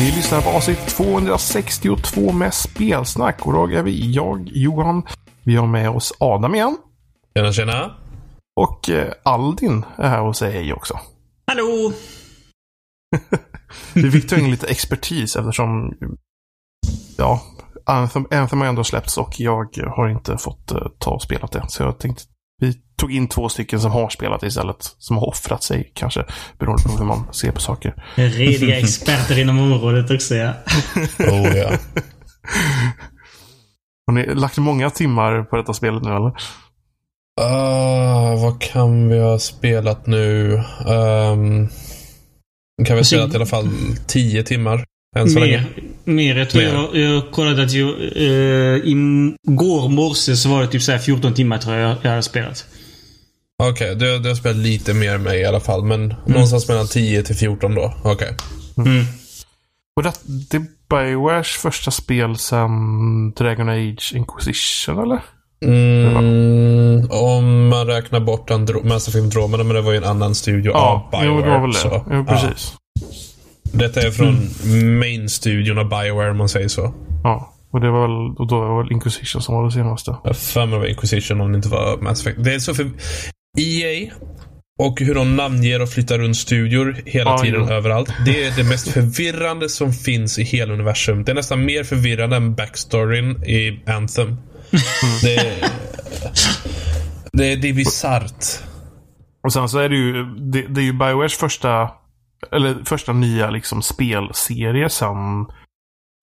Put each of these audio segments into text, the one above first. Ni lyssnar på avsnitt 262 med Spelsnack. Och då är vi, Johan. Vi har med oss Adam igen. Tjena. Och Aldin är här och säger hej också. Hallå! Vi fick ta in lite expertis eftersom ja, Anthem har ändå släppts och jag har inte fått ta och spelat det. Så jag tänkte, vi tog in två stycken som har spelat istället, som har offrat sig kanske, beroende på hur man ser på saker. Rediga experter inom området också, ja. Oh, ja. Har ni lagt många timmar på detta spelet nu, eller? Vad kan vi ha spelat nu? Kan vi säga att i alla fall 10 timmar än så länge. Mer, jag tror jag kollade att igår morse så var det typ så här 14 timmar tror jag har spelat. Okej, du har spelat lite mer med i alla fall, men någonstans mellan 10 till 14 då. Okej. Mm. Och det är BioWares första spel sedan Dragon Age Inquisition, eller? Om man räknar bort Mass Effect Andromeda, men det var ju en annan studio av BioWare. Ja, det var väl det. Ja, precis. Ja. Detta är från main-studion av BioWare, om man säger så. Ja, och det var väl, och då var väl Inquisition som var det senaste. Jag fan var Inquisition om det inte var Mass Effect. Det är så för EA och hur de namnger och flyttar runt studior hela tiden överallt. Det är det mest förvirrande som finns i hela universum. Det är nästan mer förvirrande än backstoryn i Anthem. Det är bizarrt. Och sen så är det ju det är ju BioWares första nya liksom spelserie sen.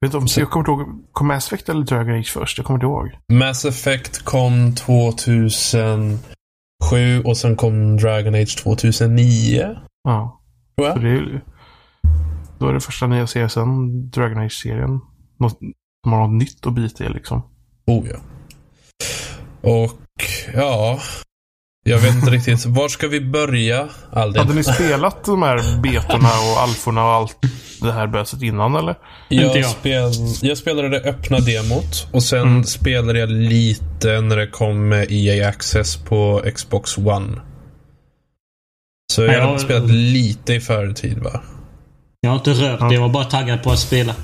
Vet du om jag kommer ihåg, kom Mass Effect eller Dragon Age först? Jag kommer inte ihåg. Mass Effect kom 2007 och sen kom Dragon Age 2009. Ja. Så det är, då är det första nya serien sen Dragon Age-serien. Man har något nytt att bita i liksom. Oh ja. Och ja, jag vet inte riktigt. Var ska vi börja? Hade ni spelat de här betorna och alforna och allt det här böset innan, eller? Jag spelade det öppna demot och sen spelade jag lite när det kom med EA Access på Xbox One. Så jag hade spelat lite i förtid, va? Jag har inte rört det, jag var bara taggad på att spela.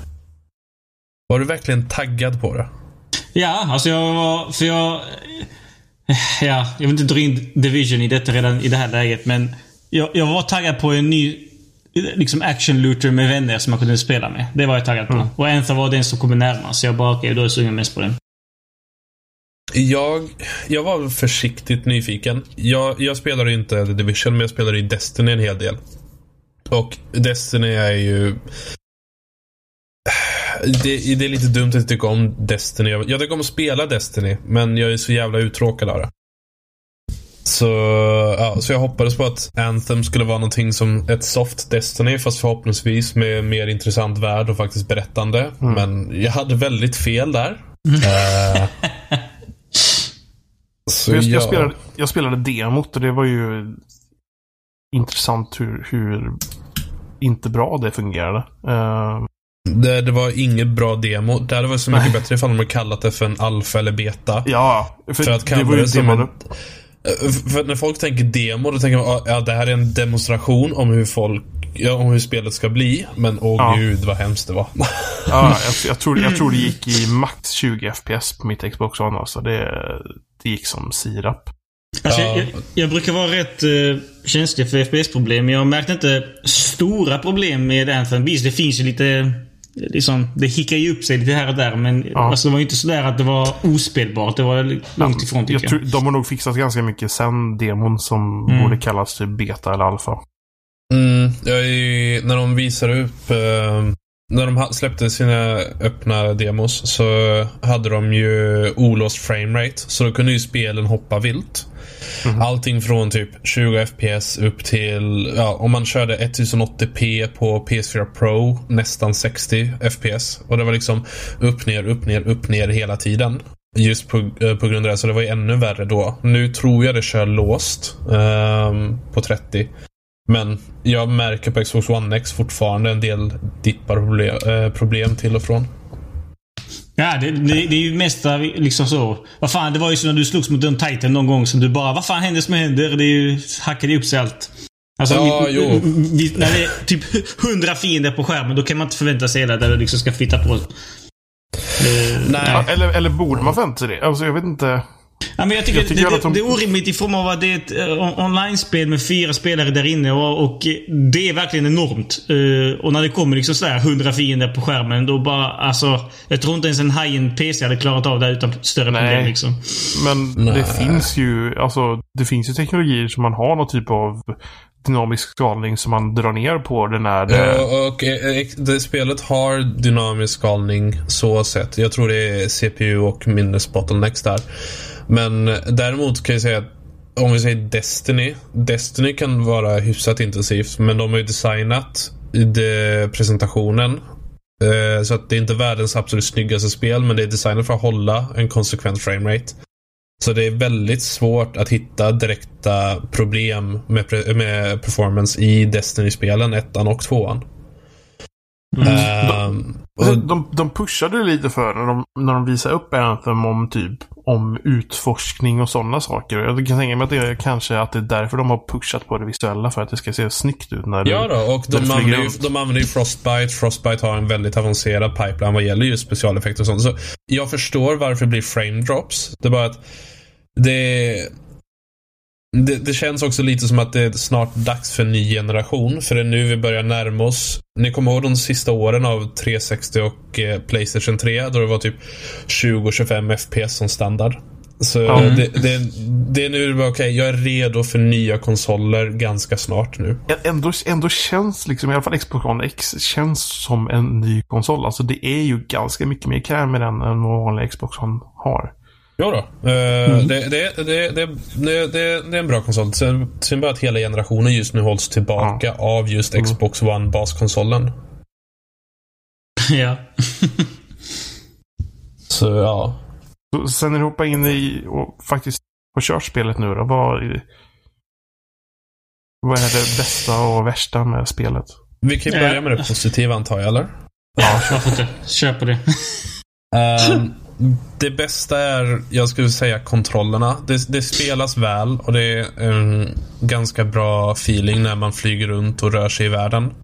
Var du verkligen taggad på det? Ja, alltså jag vill inte dra in Division i detta redan i det här läget, men jag var taggad på en ny liksom action looter med vänner som man kunde spela med. Det var jag taggad på. Och Anthem var den som kom närmast, så jag bara okej, då är jag sugen mest på den. Jag var försiktigt nyfiken. Jag spelade inte Division, men jag spelade i Destiny en hel del. Och Destiny är ju... Det är lite dumt att jag tycker om Destiny. Jag tycker om att spela Destiny, men jag är så jävla uttråkad av det. Så jag hoppades på att Anthem skulle vara någonting som ett soft Destiny, fast förhoppningsvis med mer intressant värld och faktiskt berättande. Men jag hade väldigt fel där. Så jag spelade demot och det var ju intressant hur inte bra det fungerade. Det var inget bra demo. Det hade varit så mycket bättre ifall de hade kallat det för en alfa eller beta. Ja, för att det var ju demo. För när folk tänker demo, då tänker man det här är en demonstration om hur hur spelet ska bli. Men gud vad hemskt det var. Ja, jag tror det gick i max 20 FPS på mitt Xbox One. Alltså det gick som sirap. Alltså, jag brukar vara rätt känslig för FPS-problem. Jag märkte inte stora problem med Anthem. Det finns ju lite... Liksom, det hickar ju upp sig lite här och där, men alltså, det var ju inte sådär att det var ospelbart. Det var långt ifrån, tycker jag. De har nog fixat ganska mycket sen demon som borde kallas typ beta eller alfa. När de visar upp... När de släppte sina öppna demos så hade de ju olåst framerate, så då kunde ju spelen hoppa vilt. Allting från typ 20 fps upp till om man körde 1080p på PS4 Pro, nästan 60 fps. Och det var liksom upp ner hela tiden. Just på grund av det, så det var ju ännu värre då. Nu tror jag det kör låst på 30. Men jag märker på Xbox One X fortfarande en del dippar problem till och från. Ja, det är ju mest liksom så. Vad fan, det var ju så när du slogs mot den Titan någon gång som du bara, vad fan händer som händer? Det hackade upp sig allt. Alltså, ja, när det är typ 100 fiender på skärmen, då kan man inte förvänta sig att det liksom ska flytta på. Nej. Eller borde man förvänta sig det? Alltså, jag vet inte. Ja, men jag tycker det är orimligt i form av att det är ett online-spel med 4 spelare där inne, och det är verkligen enormt. Och när det kommer liksom sådär 100 fiender på skärmen, då bara, alltså, jag tror inte ens en high-end PC hade klarat av det utan större problem liksom. Men det finns ju, alltså, det finns ju teknologier som man har någon typ av dynamisk skalning som man drar ner på den här. Det spelet har dynamisk skalning så sett. Jag tror det är CPU och minnes bottlenecks där. Men däremot kan jag säga att om vi säger Destiny kan vara hyfsat intensivt, men de har ju designat i presentationen så att det är inte världens absolut snyggaste spel, men det är designat för att hålla en konsekvent framerate. Så det är väldigt svårt att hitta direkta problem med performance i Destiny-spelen, 1an och 2an. De pushade lite för när de visade upp Anthem om typ om utforskning och sådana saker. Jag kan tänka mig att det är kanske att det är därför de har pushat på det visuella, för att det ska se snyggt ut när de använder ju Frostbite. Frostbite har en väldigt avancerad pipeline vad gäller just specialeffekter och sånt. Så jag förstår varför det blir frame drops. Det är bara att det känns också lite som att det är snart dags för en ny generation. För det är nu vi börjar närma oss. Ni kommer ihåg de sista åren av 360 och Playstation 3, då det var typ 20-25 FPS som standard. Så det är nu bara okej, jag är redo för nya konsoler ganska snart nu. Ändå känns liksom, i alla fall Xbox One X känns som en ny konsol. Alltså det är ju ganska mycket mer kär med den än vad vanliga Xbox One har. Ja då. Det är en bra konsol. Sen bara att hela generationen just nu hålls tillbaka av just Xbox One baskonsolen. Ja. Så ja. Sen när du hoppar in i och faktiskt på körspelet nu då, vad är det bästa och värsta med spelet? Vi kan ju börja med det positiva, antar jag, eller? Ja, kör på det. Det bästa är, jag skulle säga, kontrollerna. Det spelas väl, och det är en ganska bra feeling när man flyger runt och rör sig i världen.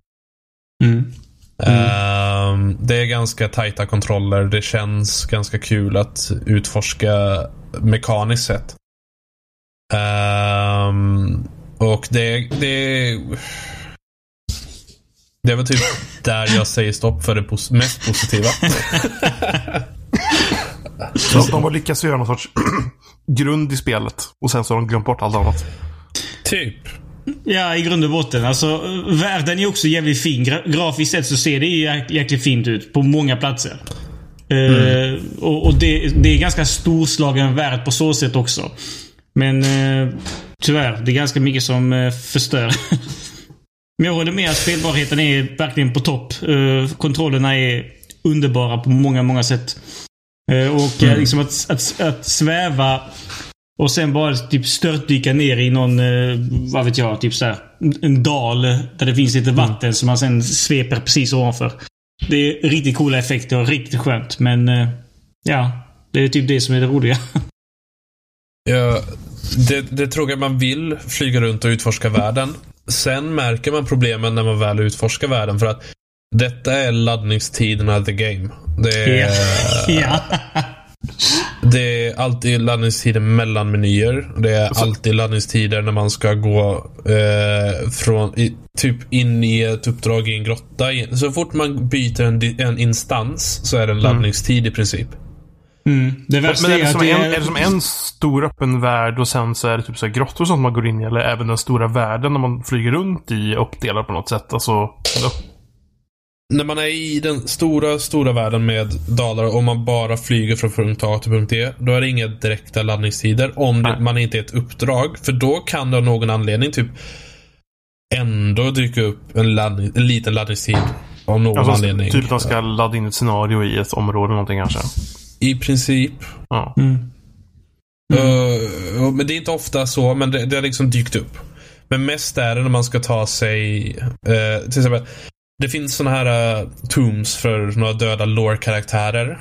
Det är ganska tajta kontroller. Det känns ganska kul att utforska mekaniskt sett. Och det var typ där jag säger stopp för det mest positiva. Så de har lyckats göra någon sorts grund i spelet, och sen så har de glömt bort allt annat. Typ. Ja, i grund och botten. Alltså, världen är också jävligt fin. Grafiskt sett så ser det ju jäkligt fint ut på många platser. Och det är ganska storslagen värld på så sätt också. Men tyvärr, det är ganska mycket som förstör. Men jag håller med att spelbarheten är verkligen på topp. Kontrollerna är underbara på många, många sätt. Och liksom att sväva och sen bara typ störtdyka ner i någon, vad vet jag, typ så här, en dal där det finns lite vatten som man sen sveper precis ovanför. Det är riktigt coola effekter och riktigt skönt, men ja, det är typ det som är det roliga. Ja, det tror jag, man vill flyga runt och utforska världen. Sen märker man problemen när man väl utforskar världen, för att detta är laddningstiderna the game. Det är alltid laddningstider mellan menyer. Det är alltid laddningstider när man ska gå typ in i ett uppdrag i en grotta. Så fort man byter en instans så är det en laddningstid i princip. Det värsta men är det som en stor öppen värld, och sen så är det typ så här grottor som man går in i, eller även den stora världen när man flyger runt i uppdelar på något sätt. Alltså, när man är i den stora, stora världen med dalar, och man bara flyger från punkt A till punkt E, då är det inga direkta laddningstider om man inte är ett uppdrag. För då kan det av någon anledning typ ändå dyka upp en liten laddningstid av någon anledning. Typ man ska ladda in ett scenario i ett område eller någonting kanske. I princip. Ja. Men det är inte ofta så, men det har liksom dykt upp. Men mest är det när man ska ta sig till exempel. Det finns såna här tombs för några döda lore-karaktärer.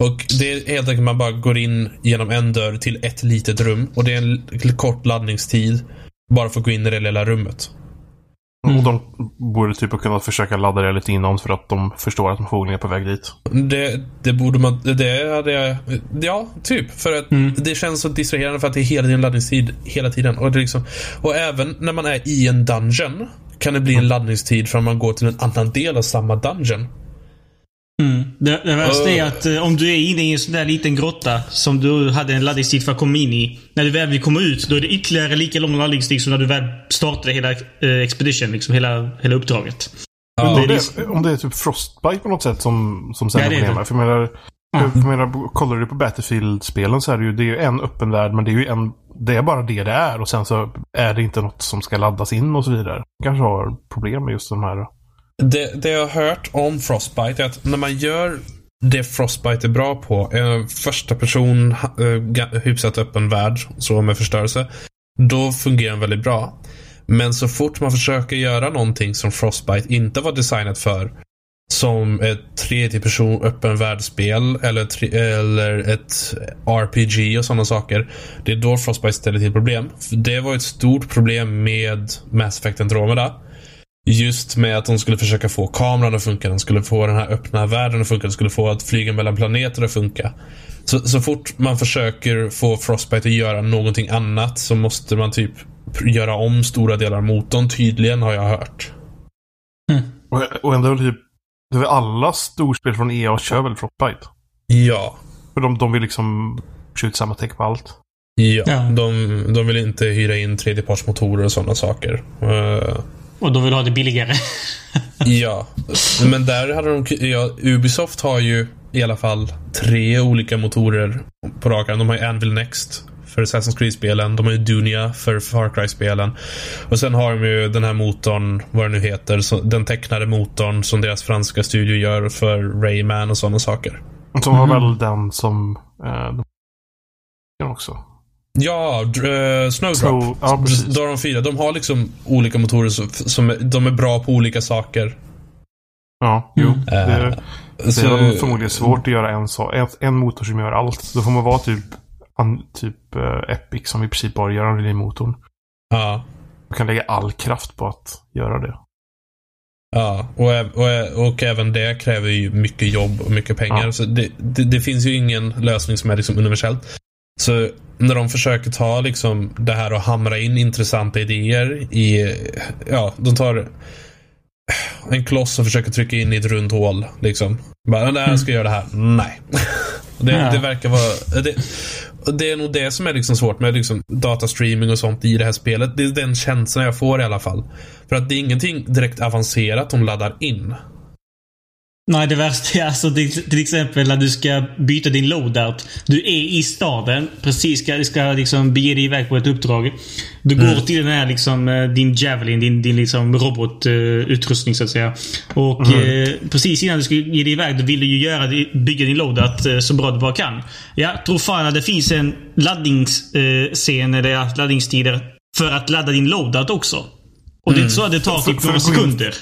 Och det är helt enkelt man bara går in genom en dörr till ett litet rum. Och det är en kort laddningstid. bara för att gå in i det lilla rummet. Mm. Och de borde typ kunna försöka ladda det lite innan, för att de förstår att de fåglingar är på väg dit. Det borde man... ja, typ. För att det känns så distraherande, för att det är hela din laddningstid hela tiden. Och, det liksom, och även när man är i en dungeon kan det bli en laddningstid för att man går till en annan del av samma dungeon. Det värsta är att om du är inne i en sån där liten grotta som du hade en laddningstid för att komma in i, när du väl vill komma ut, då är det ytterligare lika lång laddningstid som när du väl startade hela expedition, liksom hela uppdraget. Ja. Om det är typ Frostbite på något sätt som sen problemar. För jag menar, kollar du på Battlefield-spelen så är det ju en öppen värld, men det är bara det är, och sen så är det inte något som ska laddas in och så vidare. Kanske har problem med just de här. Det jag har hört om Frostbite är att när man gör det Frostbite är bra på, första person hyfsat öppen värld så med förstörelse, då fungerar den väldigt bra. Men så fort man försöker göra någonting som Frostbite inte var designat för, som ett tredje person öppen världsspel eller ett RPG och sådana saker, det är då Frostbite ställer till problem. Det var ett stort problem med Mass Effect Andromeda. Just med att de skulle försöka få kameran att funka, de skulle få den här öppna världen att funka, de skulle få att flyga mellan planeter att funka. Så fort man försöker få Frostbite att göra någonting annat så måste man typ göra om stora delar av motorn, tydligen, har jag hört. Och ändå typ, det är alla storspel från EA kör väl Frostbite? Ja. För de vill liksom skjuta samma tech på allt. Ja. De vill inte hyra in tredjepartsmotorer och sådana saker. Och de vill ha det billigare. Ja, men där hade Ubisoft har ju i alla fall 3 olika motorer på rakan. De har ju Anvil Next för Assassin's Creed-spelen, de har ju Dunia för Far Cry-spelen, och sen har de ju den här motorn, vad den nu heter, den tecknade motorn som deras franska studio gör för Rayman och sådana saker. Som har väl den som också. Ja, Snowdrop. Ja, då har de 4. De har liksom olika motorer som de är bra på olika saker. Ja, jo. Det är förmodligen svårt att göra en motor som gör allt. Då får man vara typ Epic som i princip bara gör den i motorn. Ja. Man kan lägga all kraft på att göra det. Ja, och även det kräver ju mycket jobb och mycket pengar. Ja. Så det finns ju ingen lösning som är liksom universellt. Så när de försöker ta liksom det här och hamra in intressanta idéer i... Ja, de tar en kloss och försöker trycka in i ett runt hål. Liksom. Bara, nej, jag ska göra det här. Nej. Det verkar vara... Det är nog det som är liksom svårt med liksom datastreaming och sånt i det här spelet. Det är den känslan jag får i alla fall. För att det är ingenting direkt avancerat de laddar in. Nej, det värsta är alltså till exempel när du ska byta din loadout. Du är i staden, precis ska liksom bege dig iväg på ett uppdrag. Du går till den här liksom, din Javelin, din liksom robotutrustning så att säga. Och precis innan du ska ge dig iväg, du vill ju bygga din loadout så bra du bara kan. Jag tror fan att det finns en laddningsscen eller laddningstider för att ladda din loadout också. Och det är inte så att det tar typ några sekunder.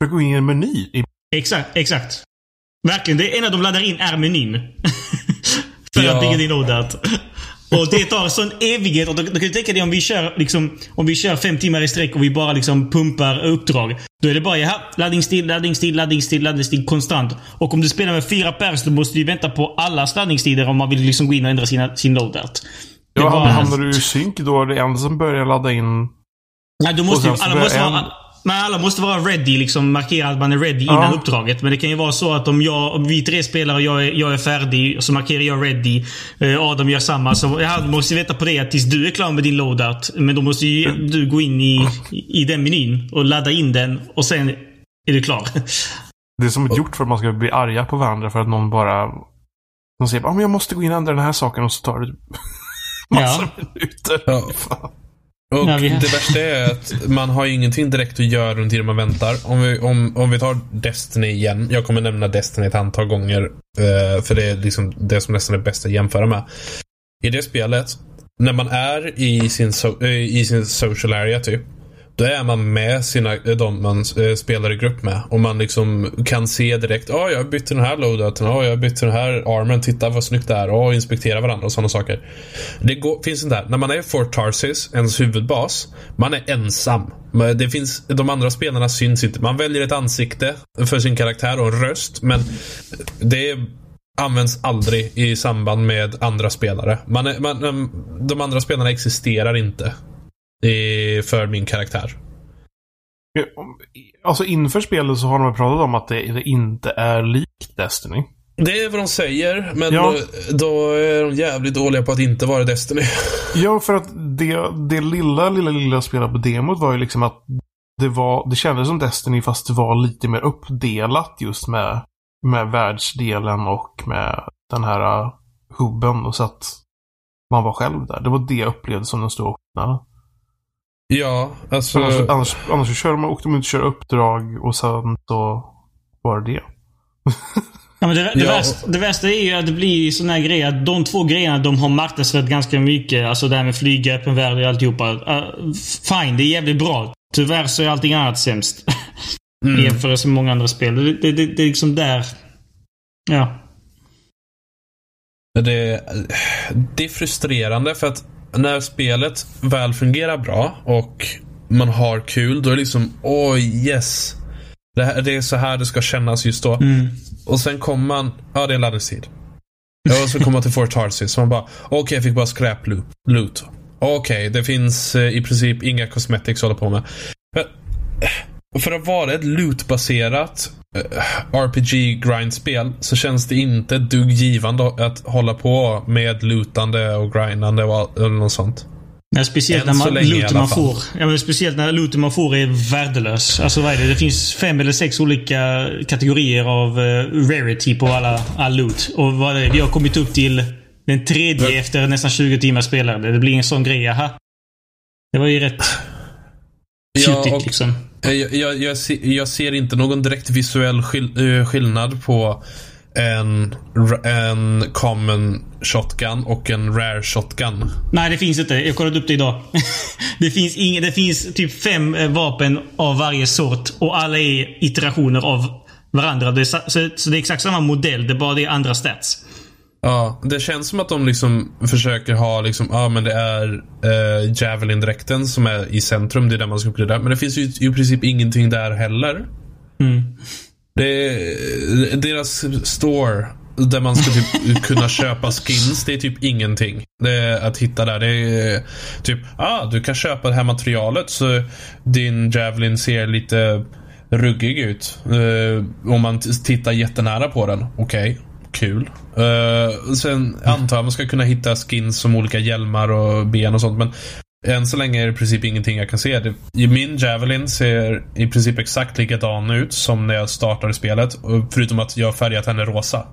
För att gå in i en meny i... Exakt. Verkligen, det ena de laddar in är menyn. För att bygga din loadout. Och det tar sån evighet. Och då kan du tänka dig, om vi kör 5 timmar i sträck och vi bara liksom pumpar uppdrag, då är det bara laddningstid konstant. Och om du spelar med 4 pers, då måste du vänta på allas laddningstider om man vill liksom gå in och ändra sin loadout. Ja, hamnar du i synk då, är det en som börjar ladda in. Nej, då måste alla måste vara ready, liksom markera att man är ready innan uppdraget. Men det kan ju vara så att om vi 3 spelare och jag är färdig, så markerar jag ready. Adam gör samma. Så jag måste veta på det att tills du är klar med din loadout. Men då måste ju du gå in i den menyn och ladda in den. Och sen är du klar. Det är som ett gjort för att man ska bli arga på varandra. För att någon bara... De säger, men jag måste gå in och ändra den här saken. Och så tar det massa minuter. Ja. Fan. Och det värsta är att man har ju ingenting direkt att göra runt tiden man väntar. Om vi tar Destiny igen. Jag kommer nämna Destiny ett antal gånger. För det är liksom det som nästan är bäst att jämföra med. I det spelet, när man är i sin social area typ, då är man med sina, de man spelar i grupp med, och man liksom kan se direkt, jag har bytt den här loadouten, jag har bytt den här armen, titta vad snyggt det är, inspektera varandra och sådana saker. Det finns inte där. När man är i Fort Tarsis, ens huvudbas, man är ensam. Det finns, de andra spelarna syns inte. Man väljer ett ansikte för sin karaktär och en röst, men det används aldrig i samband med andra spelare. De andra spelarna existerar inte för min karaktär. Alltså inför spelet så har de pratat om att det inte är likt Destiny. Det är vad de säger, men ja, då är de jävligt dåliga på att inte vara Destiny. Ja, för att det lilla spelet på demot var ju liksom att det kändes som Destiny, fast det var lite mer uppdelat just med världsdelen och med den här hubben, och så att man var själv där. Det var det jag upplevde som den stora skillnaden. Ja, alltså... Annars kör man, åkte man inte köra uppdrag och sen så var det. Ja, men det värsta är ju att det blir sån här grej att de två grejerna de har marknadsfört ganska mycket, alltså det här med flyga, öppen värld och alltihopa, fine, det är jävligt bra. Tyvärr så är allting annat sämst jämfört med många andra spel. Det är liksom där. Ja. Det är frustrerande, för att när spelet väl fungerar bra och man har kul, då är det liksom yes, det är så här det ska kännas just då. Och sen kommer man, det är en laddningstid. Och så kommer man till Fort Tarsis, så man bara, jag fick bara skräp loot. Det finns i princip inga cosmetics att hålla på med. Men för att vara ett lootbaserat RPG-grindspel så känns det inte dugggivande att hålla på med lootande och grindande och något sånt. Ja, speciellt när looten man får är värdelös. Alltså vad är det? Det finns 5 eller 6 olika kategorier av rarity på all loot. Och vad är det? Vi har kommit upp till den tredje efter nästan 20 timmar spelade. Det blir en sån grej, det var ju rätt tjutigt liksom. Jag ser inte någon direkt visuell skillnad på en common shotgun och en rare shotgun. Nej, det finns inte. Jag kollade upp det idag. Det finns typ 5 vapen av varje sort, och alla är iterationer av varandra. Så det är exakt samma modell, det är bara det andra stats. Ja, det känns som att de liksom försöker ha liksom, men det är Javelin-dräkten som är i centrum, det är där man ska upplida. Men det finns ju i princip ingenting där heller. Deras store där man ska typ kunna köpa skins, det är typ ingenting. Det är att hitta där, det är typ du kan köpa det här materialet så din javelin ser lite ruggig ut om man tittar jättenära på den. Kul. Sen antar jag man ska kunna hitta skins som olika hjälmar och ben och sånt, men än så länge är det i princip ingenting jag kan se. Min Javelin ser i princip exakt likadan ut som när jag startade spelet, förutom att jag har färgat henne rosa.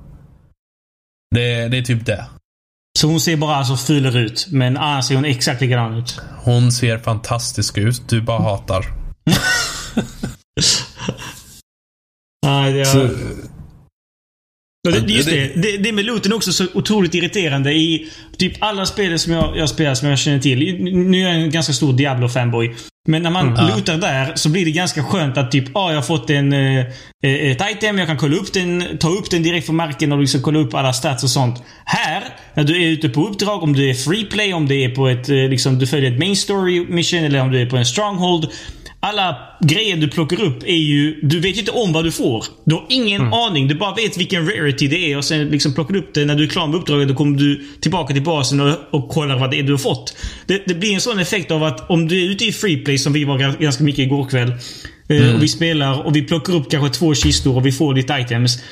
Det är typ det. Så hon ser bara fyller ut, men ser hon exakt likadan ut? Hon ser fantastisk ut, du bara hatar. Så... Just det med looten också så otroligt irriterande i typ alla spel som jag spelar, som jag känner till. Nu är jag en ganska stor Diablo-fanboy, men när man lootar där så blir det ganska skönt att typ, jag har fått ett item, jag kan kolla upp den, ta upp den direkt från marken och liksom kolla upp alla stats och sånt. Här, när du är ute på uppdrag, om du är free play, om det är på ett liksom, du följer ett main story mission eller om du är på en stronghold, alla grejer du plockar upp är ju, du vet ju inte om vad du får. Du har ingen aning, du bara vet vilken rarity det är, och sen liksom plockar du upp det. När du är klar med uppdraget, då kommer du tillbaka till basen och kollar vad det är du har fått. Det blir en sån effekt av att om du är ute i freeplay, som vi var ganska mycket igår kväll, och vi spelar och vi plockar upp kanske 2 kistor och vi får lite items.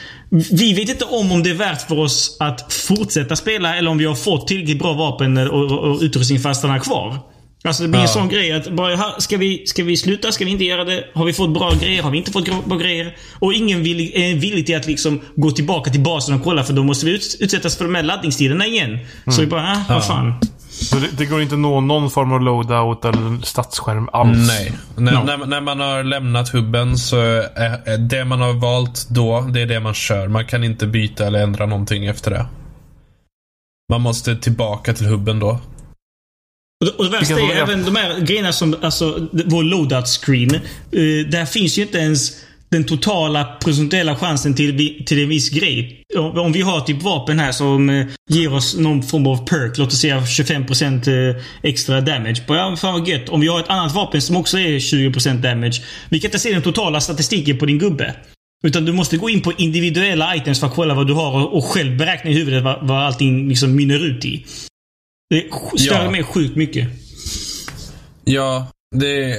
Vi vet inte om det är värt för oss att fortsätta spela, eller om vi har fått tillräckligt bra vapen och utrustning för att stanna kvar. Alltså det blir en sån grej att bara, ska vi sluta? Ska vi inte göra det? Har vi fått bra grejer? Har vi inte fått bra grejer? Och ingen är villig till att liksom gå tillbaka till basen och kolla, för då måste vi utsättas för de här laddningstiderna igen. Så vi bara, vad fan. Så det går inte någon form av loadout eller stadsskärm alls? Nej. När man har lämnat hubben så är det man har valt då, det är det man kör. Man kan inte byta eller ändra någonting efter det. Man måste tillbaka till hubben då. Och det värsta är även de här grejerna som, alltså vår loadout screen, där finns ju inte ens den totala procentuella chansen till en viss grej. Om vi har typ vapen här som ger oss någon form av perk, låt oss säga 25% extra damage, ja, fan vad gött. Om vi har ett annat vapen som också är 20% damage, vi kan inte se den totala statistiken på din gubbe, utan du måste gå in på individuella items för att kolla vad du har och själv beräkna i huvudet vad allting liksom mynnar ut i. Det stör mig sjukt mycket. Ja, det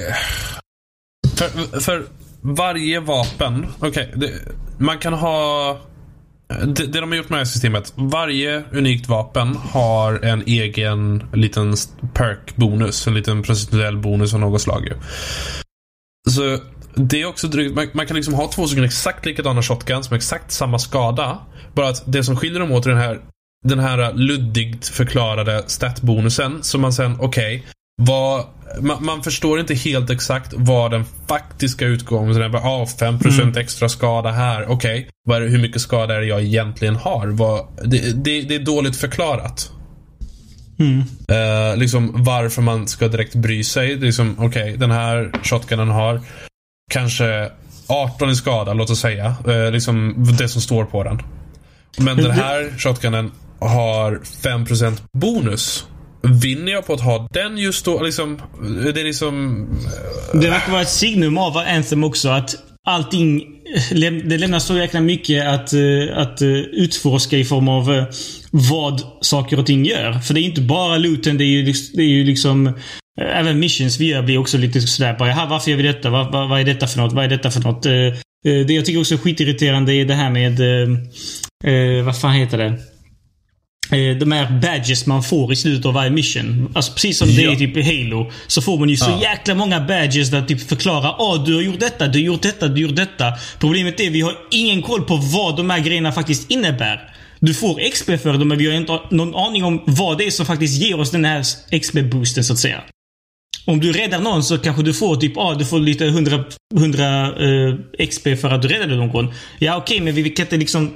för varje vapen, okej, man kan ha det de har gjort med det här systemet. Varje unikt vapen har en egen liten perk-bonus, en liten procentuell bonus av något slag. Så det är också drygt. Man kan liksom ha två stycken exakt likadana shotguns med exakt samma skada, bara att det som skiljer dem åt är den här luddigt förklarade statbonusen som man sen, man förstår inte helt exakt vad den faktiska utgången är. 5% extra skada här. Hur mycket skada är det jag egentligen har? Det är dåligt förklarat. Varför man ska direkt bry sig. Den här shotgunen har kanske 18 i skada, låt oss säga. Det som står på den. Men den här shotgunen har 5% bonus. Vinner jag på att ha den just då? Det verkar vara ett signum av Anthem också, att allting det lämnar så jäkla mycket att utforska i form av vad saker och ting gör. För det är inte bara looten, det är ju liksom även missions vi gör blir också lite sådär på, varför gör vi detta? Vad är detta för något? Vad är detta för något? Det jag tycker också är skitirriterande är det här med vad fan heter det? De här badges man får i slutet av varje mission. Alltså precis som det är typ i Halo, så får man ju så jäkla många badges där typ förklarar, du har gjort detta, du har gjort detta, du har gjort detta. Problemet är vi har ingen koll på vad de här grejerna faktiskt innebär. Du får XP för dem, men vi har inte någon aning om vad det är som faktiskt ger oss den här XP-boosten så att säga. Om du räddar någon så kanske du får typ, du får lite 100 XP för att du räddade någon. Ja men vi kan inte liksom,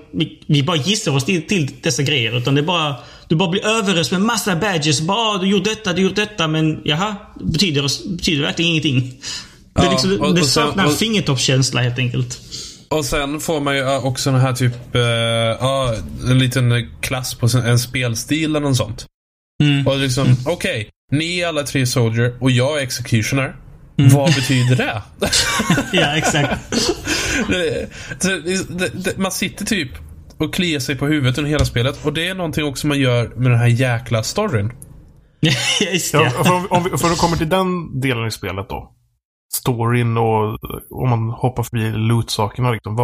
vi bara gissar oss till dessa grejer, utan det är bara, du bara blir överröst med massa badges, du gjorde detta, men betyder verkligen ingenting. Det är liksom, och det saknar fingertoppskänsla helt enkelt. Och sen får man ju också den här typ, en liten klass på en spelstil eller något sånt. Och liksom, ni är alla tre soldier och jag är executioner. Vad betyder det? Ja, exakt. Man sitter typ och kliar sig på huvudet under hela spelet. Och det är någonting också man gör med den här jäkla storyn. Just det. Ja, för att komma till den delen i spelet då. Storyn och om man hoppar förbi loot-sakerna. Liksom,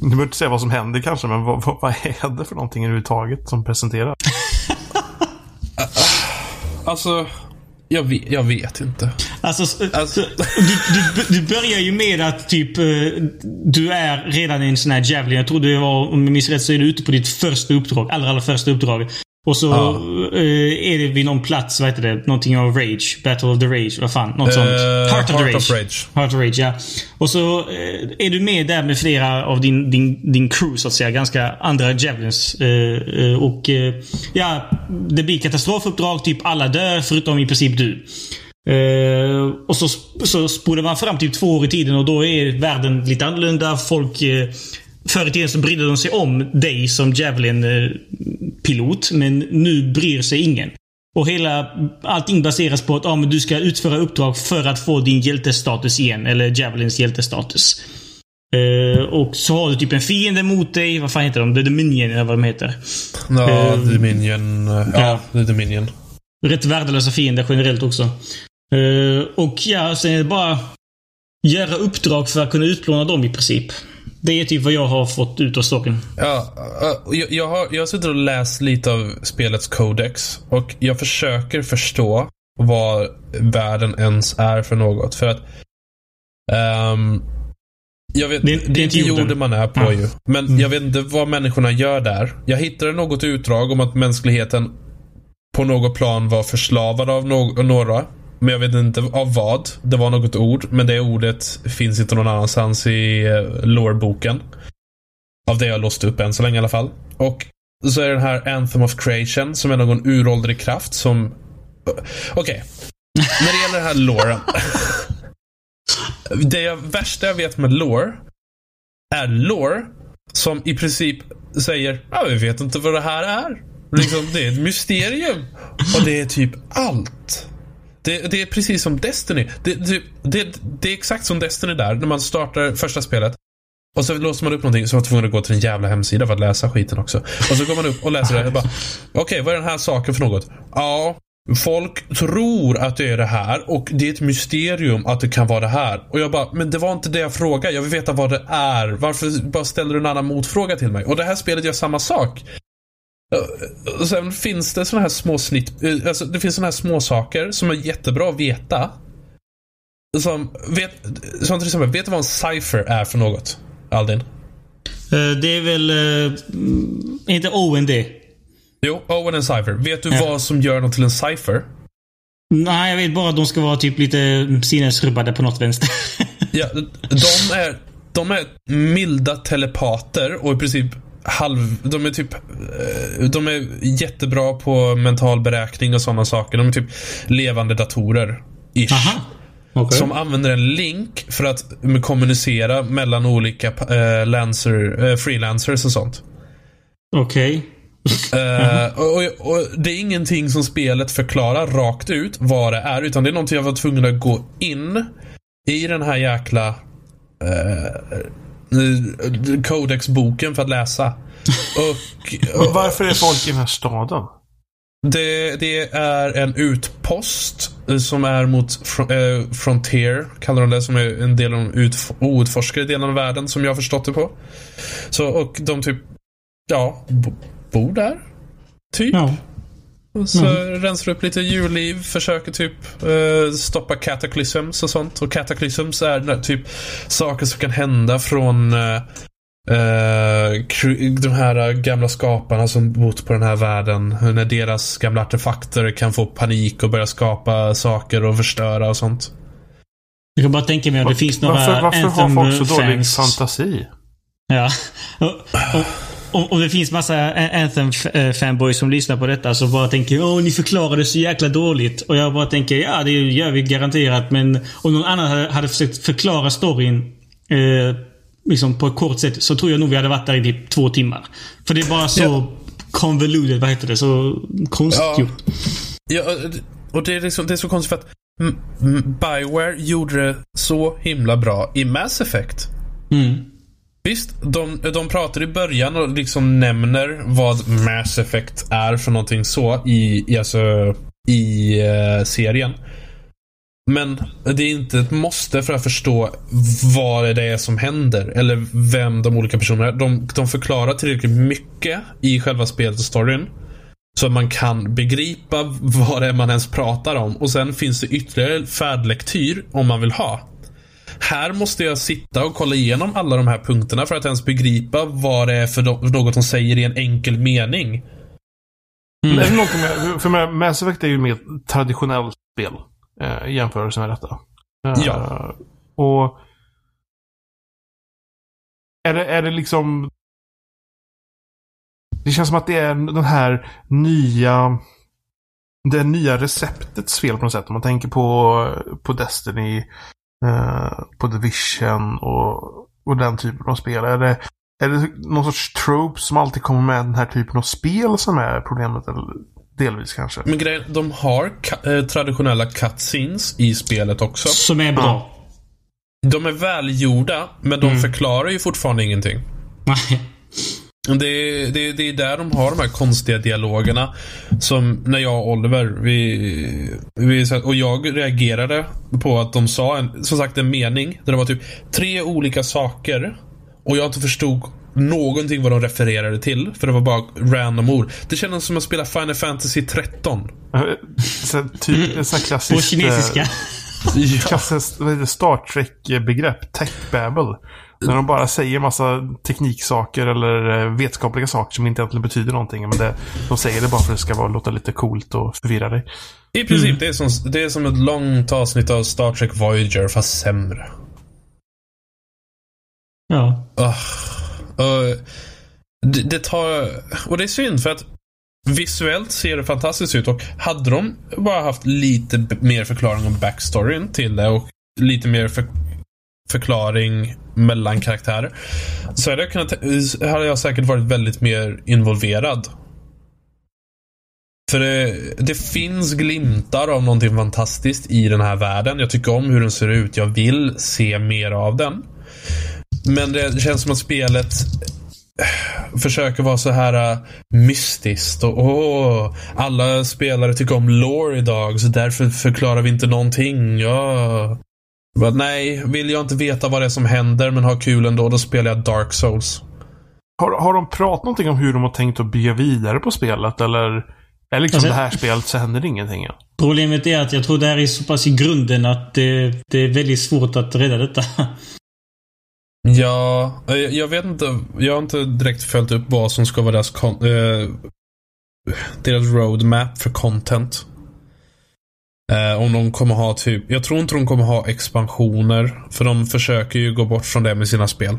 du behöver inte säga vad som händer kanske, men vad är det för någonting överhuvudtaget som presenteras? Alltså jag vet inte. Alltså. Du börjar ju med att typ du är redan i en sån här javelin. Jag tror det var, om jag minns rätt, så är du ute på ditt första uppdrag, allra första uppdrag. Och så är det vid någon plats, vad heter det, någonting av Rage, Battle of the Rage, vad fan, något sånt. Heart of Rage, ja. Och så är du med där med flera av din crew så att säga, ganska andra javelins, det blir katastrofuppdrag, typ alla dör förutom i princip du. Och så spolar man fram typ 2 år i tiden, och då är världen lite annorlunda, folk förr i tiden så brydde de sig om dig som Javelin-pilot, men nu bryr sig ingen. Och allting baseras på att men du ska utföra uppdrag för att få din hjältestatus igen, eller Javelins hjältestatus. Och så har du typ en fiende mot dig, vad fan heter de? Det är The Minion, eller vad de heter. Ja, The Minion. Ja, det är The Minion. Rätt värdelösa fiender generellt också. Sen är det bara göra uppdrag för att kunna utplåna dem i princip. Det är typ vad jag har fått ut av storyn. Ja, jag sitter och läst lite av spelets kodex, och jag försöker förstå vad världen ens är för något. För att jag vet, det är inte jorden man är på ju. Men jag vet inte vad människorna gör där. Jag hittade något utdrag om att mänskligheten på något plan var förslavad av några. Men jag vet inte av vad. Det var något ord, men det ordet finns inte någon annanstans i loreboken. Av det jag låst upp än så länge i alla fall. Och så är det den här Anthem of Creation, som är någon uråldrig kraft som Okej. När det gäller den här loren. Det värsta jag vet med lore är lore som i princip säger, ja, vi vet inte vad det här är. Liksom, det är ett mysterium. Och det är typ allt. Det är precis som Destiny. Det är exakt som Destiny där. När man startar första spelet och så låser man upp någonting, så var man tvungen att gå till en jävla hemsida för att läsa skiten också. Och så går man upp och läser det och bara, okej, vad är den här saken för något? Ja, folk tror att det är det här, och det är ett mysterium att det kan vara det här. Och jag bara, men det var inte det jag frågade. Jag vill veta vad det är. Varför bara ställer du en annan motfråga till mig? Och det här spelet gör samma sak. Och sen finns det såna här små snitt, alltså det finns såna här små saker som är jättebra att veta. Som till exempel, vet du vad en cipher är för något? Aldin. Det är väl inte OND. Jo, OND en cipher. Vet du vad som gör dem till en cipher? Nej, jag vet bara att de ska vara typ lite sinnesrubbade på något vänster. Ja, de är milda telepater och i princip de är jättebra på mental beräkning och sådana saker. De är typ levande datorer ish. Okay. Som använder en länk för att kommunicera mellan olika freelancers och sånt. Okej. Och det är ingenting som spelet förklarar rakt ut vad det är, utan det är någonting jag var tvungen att gå in i den här jäkla Codex-boken för att läsa. Och varför är folk i den här staden? Det är en utpost som är mot Frontier, kallar de det, som är en del av de outforskade delen av världen, som jag har förstått det på. Så, och de typ bor där typ. Ja. Och så rensar upp lite djurliv, försöker typ stoppa cataclysms och sånt. Och cataclysms är typ saker som kan hända från de här gamla skaparna som bott på den här världen, när deras gamla artefakter kan få panik och börja skapa saker och förstöra och sånt. Jag kan bara tänka mig om det finns några Anthem-fans. Varför har folk så dålig fantasi? Ja. Och det finns massa Anthem-fanboys som lyssnar på detta, så bara tänker, ni förklarar det så jäkla dåligt. Och jag bara tänker, det gör vi garanterat. Men om någon annan hade försökt förklara storyn liksom på ett kort sätt, så tror jag nog vi hade varit där i typ 2 timmar. För det är bara så convoluted, vad heter det? Så konstigt gjort. Ja, och det är så konstigt för att BioWare gjorde det så himla bra i Mass Effect. Visst, de pratar i början och liksom nämner vad Mass Effect är för någonting så i serien. Men det är inte ett måste för att förstå vad det är som händer eller vem de olika personerna är. De förklarar tillräckligt mycket i själva spelet och storyn så att man kan begripa vad det är man ens pratar om. Och sen finns det ytterligare färdlektyr om man vill ha. Här måste jag sitta och kolla igenom alla de här punkterna för att ens begripa vad det är för något de säger i en enkel mening. För Mass Effect är ju mer traditionellt spel i jämförelse med detta. Och är det liksom, det känns som att det är det nya receptets fel på något sätt. Om man tänker på Destiny, på Division och den typen av spel. Är det någon sorts trope som alltid kommer med den här typen av spel som är problemet, eller delvis kanske? Men grejen, de har traditionella cutscenes i spelet också. Som är bra. Ja. De är välgjorda, men de förklarar ju fortfarande ingenting. Det är där de har de här konstiga dialogerna, som när jag och Oliver vi och jag reagerade på att de sa en mening där det var typ 3 olika saker och jag inte förstod någonting vad de refererade till, för det var bara random ord. Det kändes som att spela Final Fantasy 13. Så klassiskt på kinesiska. Klassiskt Star Trek begrepp, tech babble. När de bara säger massa tekniksaker eller vetenskapliga saker som inte egentligen betyder någonting, men de säger det bara för att det ska låta lite coolt och förvirra dig. I princip, det är som ett långt avsnitt av Star Trek Voyager, fast sämre. Ja. Det tar... Och det är synd, för att Visuellt ser det fantastiskt ut, och hade de bara haft lite mer förklaring om backstoryn till det och lite mer förklaring mellan karaktärer, så hade jag säkert varit väldigt mer involverad. För det finns glimtar av någonting fantastiskt i den här världen. Jag tycker om hur den ser ut, jag vill se mer av den. Men det känns som att spelet försöker vara så här mystiskt och alla spelare tycker om lore idag, så därför förklarar vi inte någonting. Ja. Men nej, vill jag inte veta vad det är som händer men har kul ändå, då spelar jag Dark Souls. Har de pratat någonting om hur de har tänkt att bygga vidare på spelet, eller är liksom alltså, det här spelet så händer ingenting? Ja. Problemet är att jag tror det här är så pass i grunden att det är väldigt svårt att rädda detta. Ja, jag vet inte. Jag har inte direkt följt upp vad som ska vara deras roadmap för content. Om de kommer ha typ, jag tror inte de kommer ha expansioner, för de försöker ju gå bort från det med sina spel.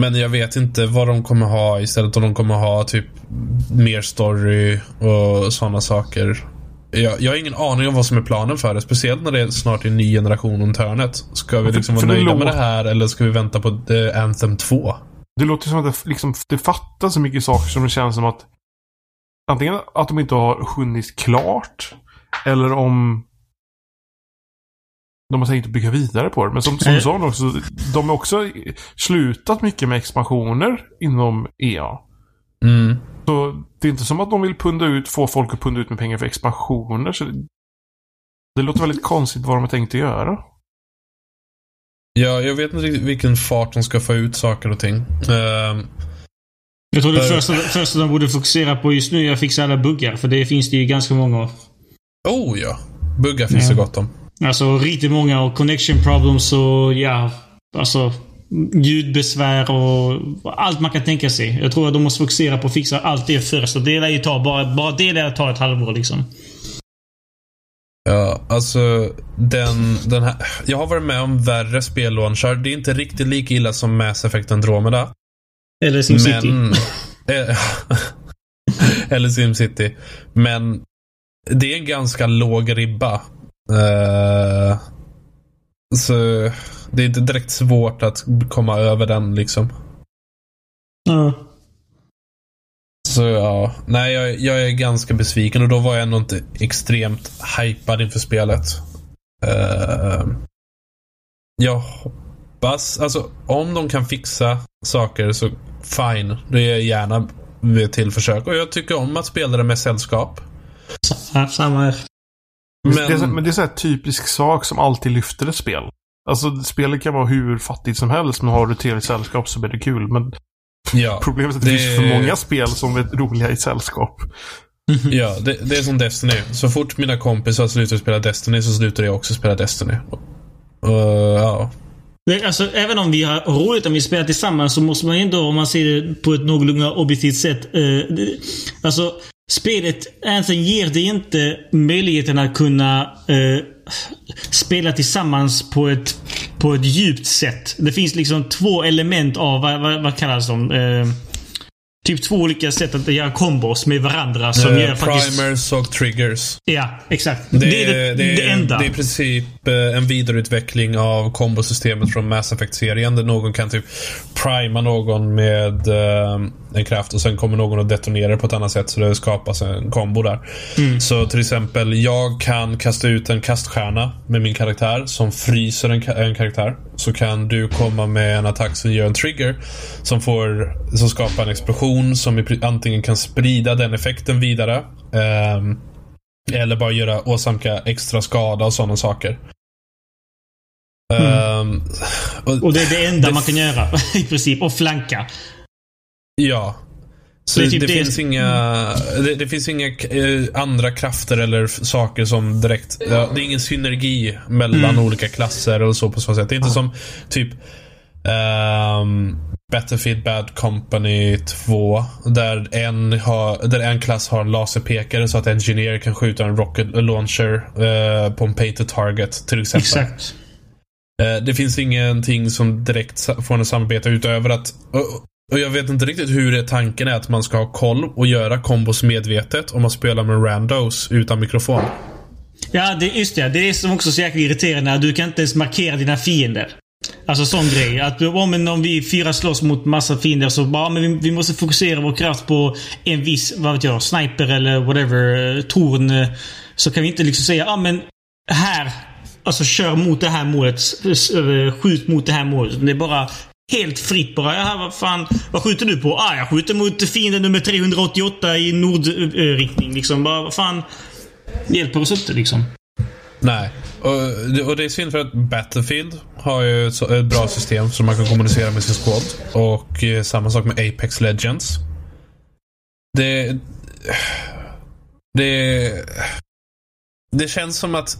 Men jag vet inte vad de kommer ha istället, om de kommer ha typ mer story och sådana saker. Jag har ingen aning om vad som är planen för det, speciellt när det är snart är en ny generation om törnet. Ska vi liksom vara nöjda med det här, eller ska vi vänta på Anthem 2? Det låter som att det fattas så mycket saker som det känns som att antingen att de inte har hunnit klart, eller om de har tänkt att bygga vidare på det. Men som du sa också, de har också slutat mycket med expansioner inom EA. Mm. Så det är inte som att de vill få folk att punda ut med pengar för expansioner. Så det låter väldigt konstigt vad de har tänkt att göra. Ja, jag vet inte riktigt vilken fart de ska få ut saker och ting. Jag tror det första de borde fokusera på just nu är att fixa alla buggar, för det finns det ju ganska många av. Oh ja, buggar finns det gott om. Alltså riktigt många, och connection problems och ja, alltså ljudbesvär och allt man kan tänka sig. Jag tror att de måste fokusera på att fixa allt det först, och det lär ju ta bara det lär ta ett halvår liksom. Ja, alltså den här, jag har varit med om värre spellaunchar. Det är inte riktigt lika illa som Mass Effect Andromeda eller SimCity. Eller SimCity. Men det är en ganska låg ribba. Så det är inte direkt svårt att komma över den liksom. Mm. Så ja, nej, jag är ganska besviken, och då var jag ändå inte extremt hypad inför spelet. Jag hoppas, alltså om de kan fixa saker så fine, det är gärna vid till försök, och jag tycker om att spela det med sällskap. Samma här. Men det är så här typisk sak som alltid lyfter ett spel. Alltså spelet kan vara hur fattigt som helst, men har du trevligt sällskap så blir det kul. Men ja, problemet är att det finns för många spel som är roliga i sällskap. Ja, det är som Destiny. Så fort mina kompisar slutar spela Destiny så slutar jag också spela Destiny. Ja. Alltså, även om vi har roligt, om vi spelar tillsammans, så måste man ändå, om man ser det på ett någorlunda objektivt sätt, alltså spelet Anthem ger dig inte möjligheten att kunna spela tillsammans på ett djupt sätt. Det finns liksom två element av vad kallas de? Typ två olika sätt att göra kombos med varandra som gör faktiskt primers och triggers. Ja, exakt. Det är enda. Det är i princip en vidareutveckling av kombosystemet från Mass Effect-serien, där någon kan typ prima någon med en kraft, och sen kommer någon att detonera på ett annat sätt, så det skapas en kombo där. Mm. Så till exempel jag kan kasta ut en kaststjärna med min karaktär som fryser en karaktär, så kan du komma med en attack som gör en trigger som skapar en explosion som antingen kan sprida den effekten vidare eller bara åsamka extra skada och sådana saker. Och det är det enda man kan göra i princip, och flanka. Ja. Så det finns inga andra krafter eller saker som direkt det är ingen synergi mellan olika klasser eller så på så sätt. Det är inte som typ Battlefield Bad Company 2, där en klass har en laserpekare så att en engineer kan skjuta en rocket launcher på en pay to target till exempel. Exakt. Det finns ingenting som direkt får en samarbete utöver att Och jag vet inte riktigt hur det tanken är att man ska ha koll och göra kombos medvetet om man spelar med randos utan mikrofon. Ja, det, just det. Det är som också så jäkla irriterande. Du kan inte ens markera dina fiender. Alltså sån grej. Att om vi fyra slåss mot massa fiender så bara, men vi måste fokusera vår kraft på en viss, vad vet jag, sniper eller whatever, torn. Så kan vi inte liksom säga, ja men här, alltså kör mot det här målet, skjut mot det här målet. Det är bara helt fritt bara. Ja, vad skjuter du på? Ah, jag skjuter mot fienden nummer 388 i nordriktning liksom. Bara, vad fan, hjälper oss inte liksom. Nej, och det är synd för att Battlefield har ju ett bra system som man kan kommunicera med sin squad. Och samma sak med Apex Legends. Det känns som att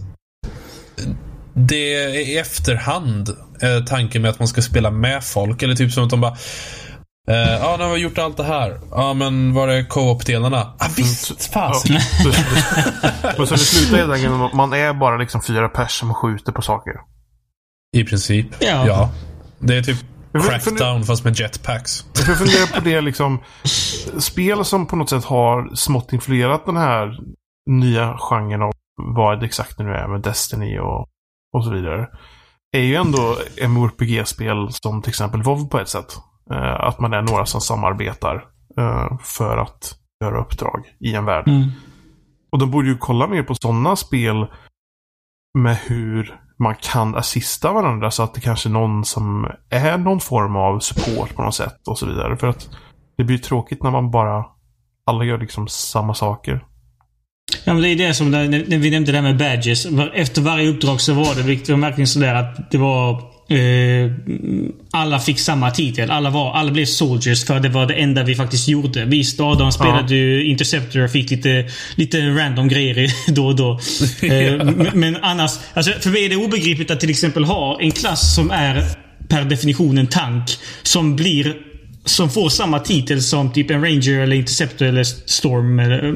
det är i efterhand tanken med att man ska spela med folk. Eller typ som att de bara, ja, nu har vi gjort allt det här. Ja, men var är co-op-delarna? Ja, visst, fast. Men så det slutar helt enkelt med att man är bara liksom fyra pers som skjuter på saker. I princip, ja. Det är typ Crackdown fast med jetpacks. Jag funderar på det liksom. Spel som på något sätt har smått influerat den här nya genren av vad det exakt nu är med Destiny och så vidare. Är ju ändå MMORPG-spel som till exempel WoW på ett sätt. Att man är några som samarbetar för att göra uppdrag i en värld. Mm. Och de borde ju kolla mer på sådana spel med hur man kan assista varandra så att det kanske är någon som är någon form av support på något sätt och så vidare. För att det blir tråkigt när man bara alla gör liksom samma saker. Ja, men det är det som när vi nämnde det här med badges. Efter varje uppdrag så var det verkligen sådär att det var alla fick samma titel. Alla blev soldiers för det var det enda vi faktiskt gjorde. Visst, Adam spelade ju Interceptor och fick lite random grejer då och då. Men annars, alltså, för mig är det obegripligt att till exempel ha en klass som är per definition en tank som får samma titel som typ en ranger eller interceptor eller storm eller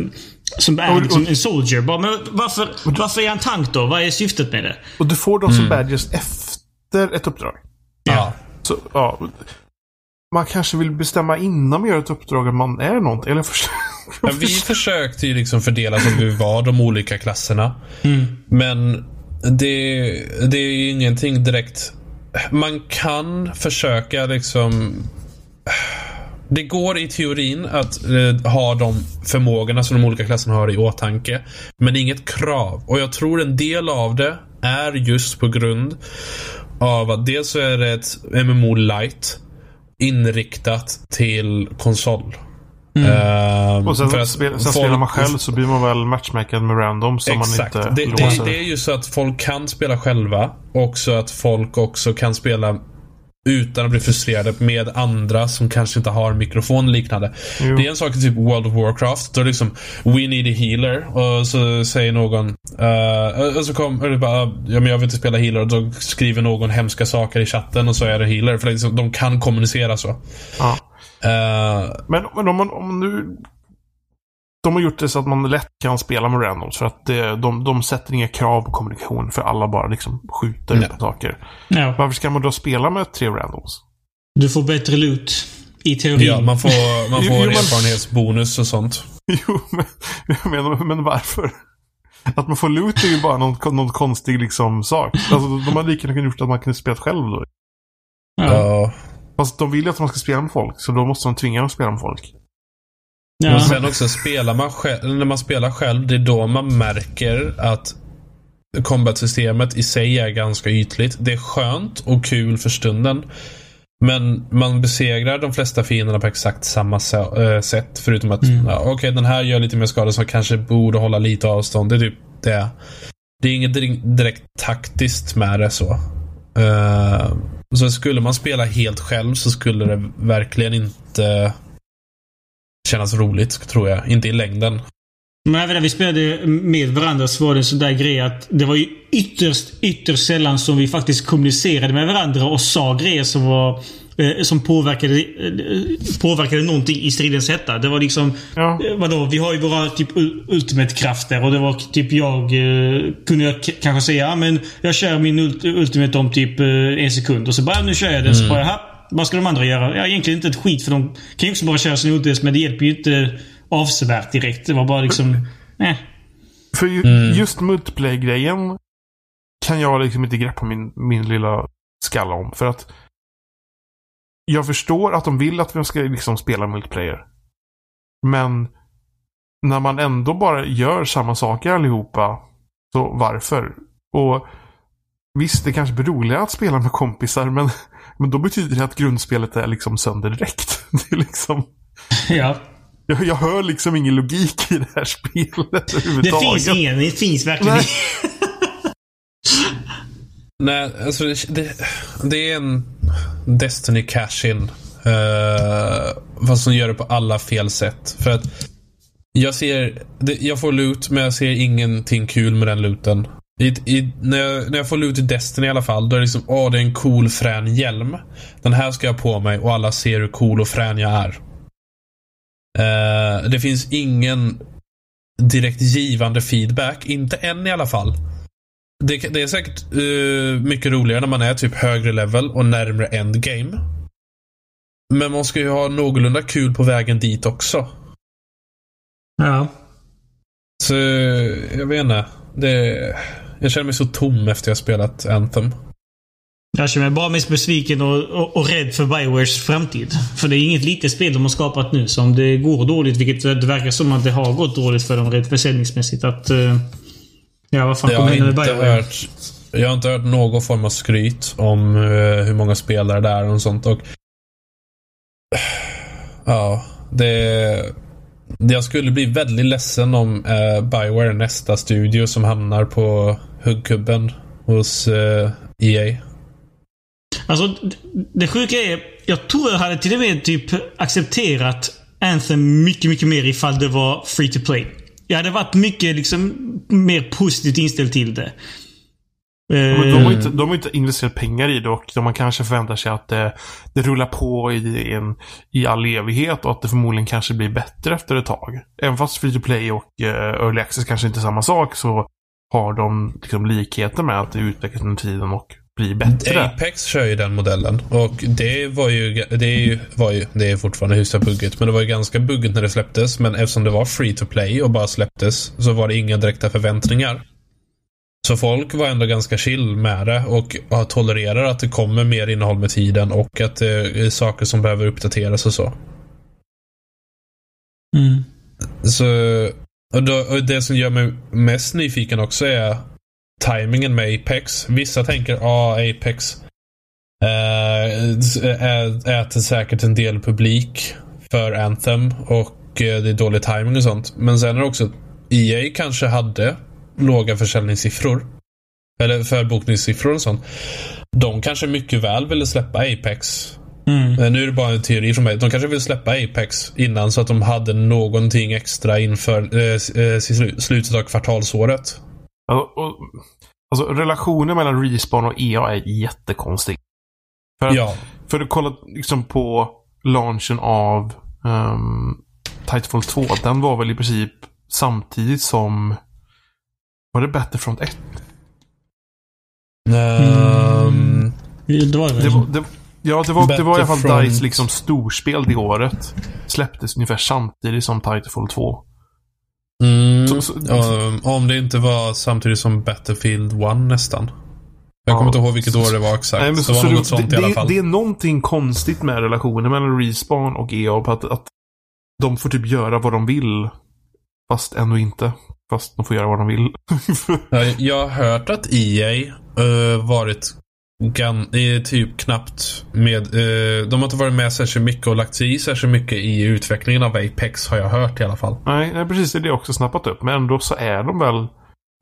som är liksom en soldier. Bara, men varför är han tank då? Vad är syftet med det? Och du får då som badges efter ett uppdrag. Ja. Så, ja. Man kanske vill bestämma innan man gör ett uppdrag att man är någonting. Eller vi försökte ju liksom fördela som vi var de olika klasserna. Mm. Men det är ju ingenting direkt. Man kan försöka liksom. Det går i teorin att ha de förmågorna som de olika klasserna har i åtanke, men det är inget krav. Och jag tror en del av det är just på grund av att dels så är det ett MMO light inriktat till konsol. Och sen, för att sen spelar man själv så blir man väl matchmakad med random som exakt. Man inte det är ju så att folk kan spela själva och så att folk också kan spela utan att bli frustrerade med andra som kanske inte har mikrofon liknande. Jo. Det är en sak typ World of Warcraft. Då är det liksom, we need a healer. Och så säger någon och så kommer bara, ja men jag vill inte spela healer. Och då skriver någon hemska saker i chatten och så är det healer. För det är liksom, de kan kommunicera så. Ja. Men om nu de har gjort det så att man lätt kan spela med randoms för att de sätter inga krav på kommunikation för alla bara liksom skjuter på saker. Ja. Varför ska man då spela med tre randoms? Du får bättre loot i teorin. Ja, man får erfarenhetsbonus och sånt. Jo, men jag menar varför? Att man får loot är ju bara någon konstig liksom sak. Alltså, de har lika kunnat gjort att man kunde spela själv då. Ja. Fast de vill ju att man ska spela med folk så då måste de tvinga dem att spela med folk. Ja. Och sen också spelar man själv, när man spelar själv, det är då man märker att combat-systemet i sig är ganska ytligt. Det är skönt och kul för stunden, men man besegrar de flesta fienderna på exakt samma sätt, förutom att okej, den här gör lite mer skada som kanske borde hålla lite avstånd. Det är typ det. Det är inget direkt taktiskt med det så. Så skulle man spela helt själv så skulle det verkligen inte kännas roligt, tror jag. Inte i längden. Men även när vi spelade med varandra så var det en sån där grej att det var ju ytterst sällan som vi faktiskt kommunicerade med varandra och sa grejer som var som påverkade någonting i stridens hetta. Det var liksom vadå, vi har ju våra typ ultimate-krafter och det var typ jag kunde kanske säga, men jag kör min ultimate om typ en sekund och så bara nu kör jag det, så bara Vad ska de andra göra? Ja, egentligen inte ett skit, för de kan ju också bara köra sin OTS, men det hjälper ju inte avsevärt direkt. Det var bara liksom... För just multiplayer-grejen kan jag liksom inte greppa min lilla skall om. För att jag förstår att de vill att vi ska liksom spela multiplayer. Men när man ändå bara gör samma saker allihopa, så varför? Och visst, det kanske blir roligare att spela med kompisar, men då betyder det att grundspelet är liksom sönder direkt. Det är liksom... Ja. Jag hör liksom ingen logik i det här spelet överhuvudtaget. Det finns verkligen. Nej, alltså det är en Destiny cash-in, vad som gör det på alla fel sätt. För att jag får loot, men jag ser ingenting kul med den looten. När jag får loot i Destiny i alla fall, då är det liksom, det är en cool frän hjälm. Den här ska jag på mig, och alla ser hur cool och frän jag är. Det finns ingen direkt givande feedback, inte än i alla fall. Det är säkert mycket roligare när man är typ högre level och närmare endgame, men man ska ju ha någorlunda kul på vägen dit också. Ja. Så jag vet inte, jag känner mig så tom efter jag spelat Anthem. Jag känner mig bara mest besviken och rädd för BioWares framtid. För det är inget litet spel de har skapat nu, så om det går dåligt, vilket det verkar som att det har gått dåligt för dem rätt försäljningsmässigt, att vad fan kommer hända med BioWare? Jag har inte hört någon form av skryt om hur många spelare det är och sånt. Och ja, jag skulle bli väldigt ledsen om BioWare nästa studio som hamnar på huggkubben hos EA. Alltså, det sjuka är, jag tror jag hade till och med typ accepterat Anthem mycket, mycket mer ifall det var free to play. Jag hade varit mycket liksom mer positivt inställd till det. Men de har inte investerat pengar i det, och man kanske förväntar sig att det rullar på i all evighet, och att det förmodligen kanske blir bättre efter ett tag. Även fast free to play och early access kanske inte är samma sak, så har de liksom likheter med att det utvecklas under tiden och bli bättre. Apex kör ju den modellen, och det är fortfarande hyfsat bugget, men det var ju ganska bugget när det släpptes, men eftersom det var free to play och bara släpptes, så var det inga direkta förväntningar. Så folk var ändå ganska chill med det, och tolererar att det kommer mer innehåll med tiden, och att det är saker som behöver uppdateras och så. Så och det som gör mig mest nyfiken också är timingen med Apex. Vissa tänker Apex äter säkert en del publik för Anthem, och det är dålig timing och sånt. Men sen är det också EA kanske hade låga försäljningssiffror eller förbokningssiffror och sånt. De kanske mycket väl ville släppa Apex. Nu är det bara en teori från mig. De kanske ville släppa Apex innan, så att de hade någonting extra inför slutet av kvartalsåret. Alltså, relationen mellan Respawn och EA är jättekonstig. För att kolla liksom på launchen av Titanfall 2, den var väl i princip samtidigt som, var det Battlefront 1? Det var i alla fall DICE liksom storspel det året. Släpptes ungefär samtidigt som Titanfall 2. Om det inte var samtidigt som Battlefield 1 nästan. Jag kommer inte ihåg vilket år det var exakt. Nej, men så var något sånt i alla fall. Det är någonting konstigt med relationen mellan Respawn och EA, på att de får typ göra vad de vill, fast ändå inte. Fast de får göra vad de vill. Jag har hört att EA varit typ knappt med, de har inte varit med särskilt mycket och lagt sig i särskilt mycket i utvecklingen av Apex, har jag hört i alla fall. Nej, precis, det är också snappat upp, men ändå så är de väl,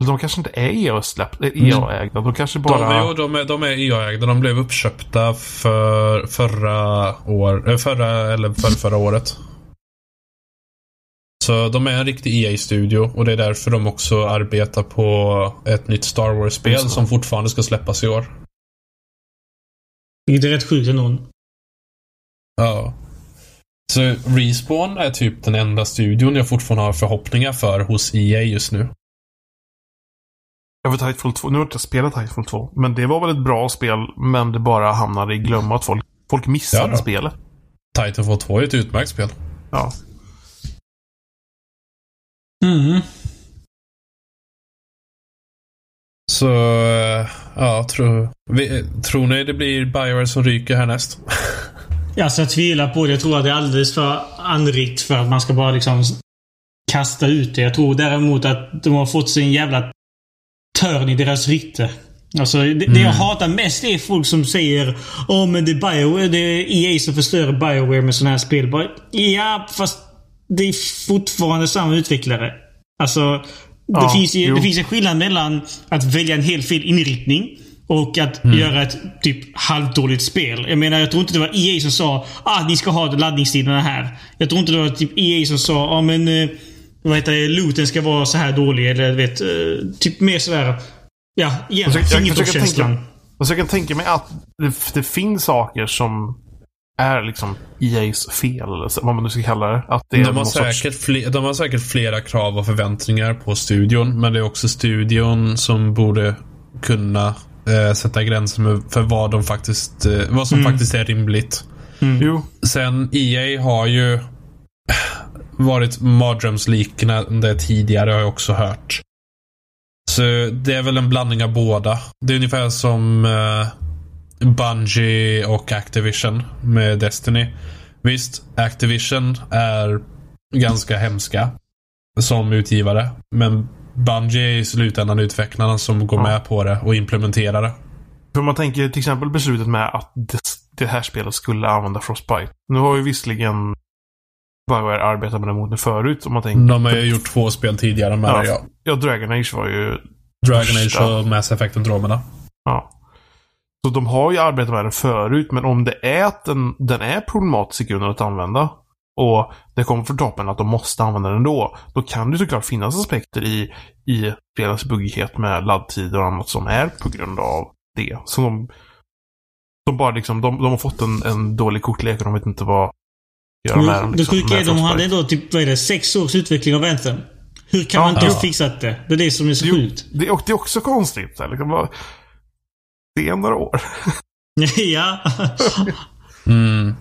de kanske inte är EA-ägda, de kanske bara... De är EA-ägda, de blev uppköpta förra året. Så de är en riktig EA-studio, och det är därför de också arbetar på ett nytt Star Wars-spel som fortfarande ska släppas i år. Det är rätt sjukt ändå. Ja. Så Respawn är typ den enda studion jag fortfarande har förhoppningar för hos EA just nu. Jag vet Titanfall 2, nu har jag inte spelat Titanfall 2, men det var väl ett bra spel, men det bara hamnade i glömma att folk Folk missade spelet. Titanfall 2 är ett utmärkt spel. Ja. Mm. Så ja, tror ni det blir BioWare som ryker härnäst? Ja, så jag tvivlar på det. Jag tror att det är alldeles för anrikt för att man ska bara liksom kasta ut det. Jag tror däremot att de har fått sin jävla törn i deras rykte. Alltså, det jag hatar mest är folk som säger men det är BioWare, det är EA som förstör BioWare med sådana här spel. Bara, ja, fast det är fortfarande samma utvecklare. Alltså, det finns en skillnad mellan att välja en helt fel inriktning och att göra ett typ halvdåligt spel. Jag menar, jag tror inte det var EA som sa ni ska ha laddningstiderna här. Jag tror inte det var typ EA som sa vad heter det, looten ska vara så här dålig, eller vet typ mer sådär. Ja, jag kan tänka mig att det finns saker som är liksom EA:s fel, eller vad man nu ska kalla det. Att det de har säkert flera krav och förväntningar på studion, men det är också studion som borde kunna sätta gränser för vad de faktiskt vad som faktiskt är rimligt. Mm. Sen EA har ju varit mardrömsliknande tidigare, har jag också hört. Så det är väl en blandning av båda. Det är ungefär som Bungie och Activision med Destiny. Visst, Activision är ganska hemska som utgivare, men Bungie är i slutändan utvecklarna som går med på det och implementerar det. För man tänker till exempel beslutet med att det här spelet skulle använda Frostbite. Nu har ju visserligen BioWare arbetat med det mot nu förut. Om man tänker, de har ju gjort två spel tidigare med det. Ja, Dragon Age var ju Dragon Age och Mass Effect Andromeda. Ja. Så de har ju arbetat med den förut, men om det är att den är problematisk i grunden att använda och det kommer från toppen att de måste använda den då kan det såklart finnas aspekter i spelens buggighet med laddtider och annat som är på grund av det. Så de bara liksom, de har fått en dålig kortlek och de vet inte vad gör de här. Det skulle de hade då typ 6 års utveckling av Anthem. Hur kan man inte ha fixat det? Det är det som är så sjukt. Det är också konstigt. Eller kan vara det är några år. Ja. Mm.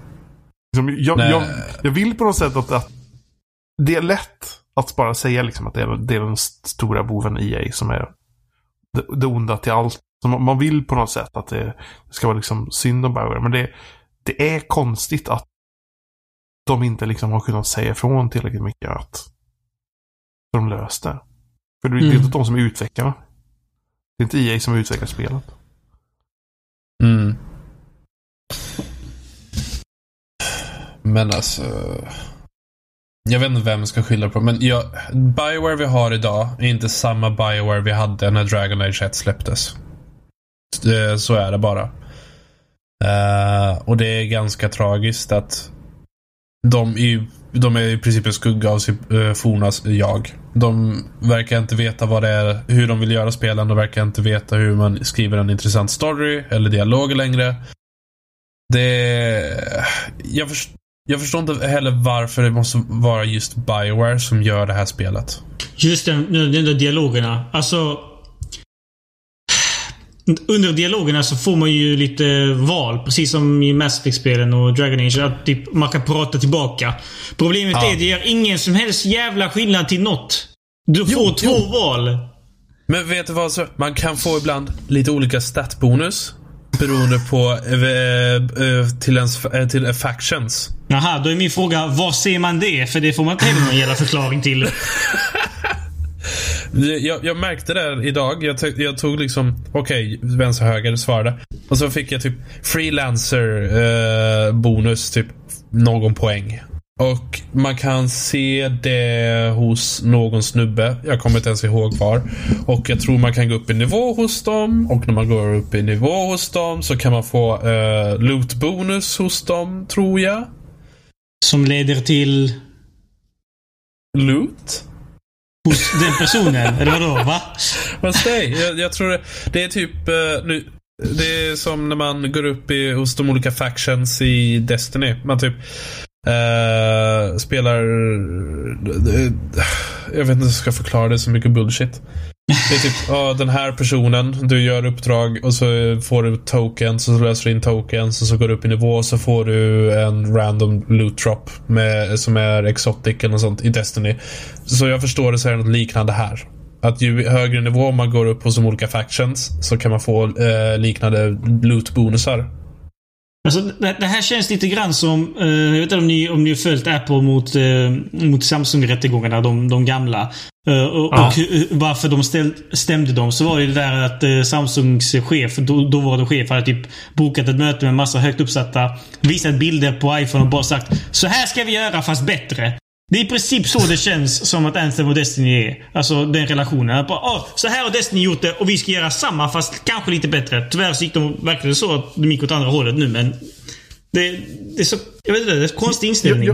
Jag vill på något sätt att det är lätt att bara säga liksom att det är den stora boven EA som är det onda till allt. Så man vill på något sätt att det ska vara liksom synd om BioWare. Men det är konstigt att de inte liksom har kunnat säga ifrån tillräckligt mycket att de löste. För det är inte de som är utvecklarna. Det är inte EA som utvecklar spelet. Mm. Men alltså, jag vet inte vem ska skylla på, men BioWare vi har idag är inte samma BioWare vi hade när Dragon Age 1 släpptes. Så är det bara. Och det är ganska tragiskt att de är i princip en skugga av sin forna jag. De verkar inte veta vad det är, hur de vill göra spelen. De verkar inte veta hur man skriver en intressant story eller dialog längre. Jag förstår inte heller varför det måste vara just BioWare som gör det här spelet. Just den där dialogerna. Alltså, under dialogerna så får man ju lite val, precis som i Mass Effect-spelen och Dragon Age, att typ man kan prata tillbaka. Problemet är att det gör ingen som helst jävla skillnad till något. Du får två val. Men vet du vad, så man kan få ibland lite olika statbonus beroende på till factions. Jaha, då är min fråga, vad ser man det? För det får man inte heller någon jävla förklaring till. Jag märkte det idag. Jag tog liksom, okej, vänster höger svarade. Och så fick jag typ freelancer bonus, typ någon poäng. Och man kan se det hos någon snubbe, jag kommer inte ens ihåg var. Och jag tror man kan gå upp i nivå hos dem. Och när man går upp i nivå hos dem så kan man få loot bonus hos dem, tror jag. Som leder till loot? Hos den personen, eller vadå, va? Vad säger jag tror det är typ nu, det är som när man går upp hos de olika factions i Destiny. Man typ spelar, jag vet inte om jag ska förklara det så mycket bullshit. Det är typ, ja, den här personen, du gör uppdrag och så får du tokens och så löser du in tokens och så går du upp i nivå och så får du en random loot drop med, som är exotic eller något sånt i Destiny. Så jag förstår det så är det något liknande här. Att ju högre nivå man går upp hos de olika factions så kan man få liknande loot-bonusar. Alltså, det här känns lite grann som, jag vet inte om ni har följt Apple mot Samsung-rättegångarna, de gamla. Varför de stämde dem, så var det där att Samsungs chef, då var det chef, hade typ bokat ett möte med en massa högt uppsatta, visat bilder på iPhone och bara sagt så här ska vi göra fast bättre. Det är i princip så det känns som att Anthem och Destiny är. Alltså den relationen. Bara, så här har Destiny gjort det och vi ska göra samma fast kanske lite bättre. Tyvärr så gick de verkligen så att de gick åt andra hållet nu, men det är så, jag vet inte, det är en konstig inställning.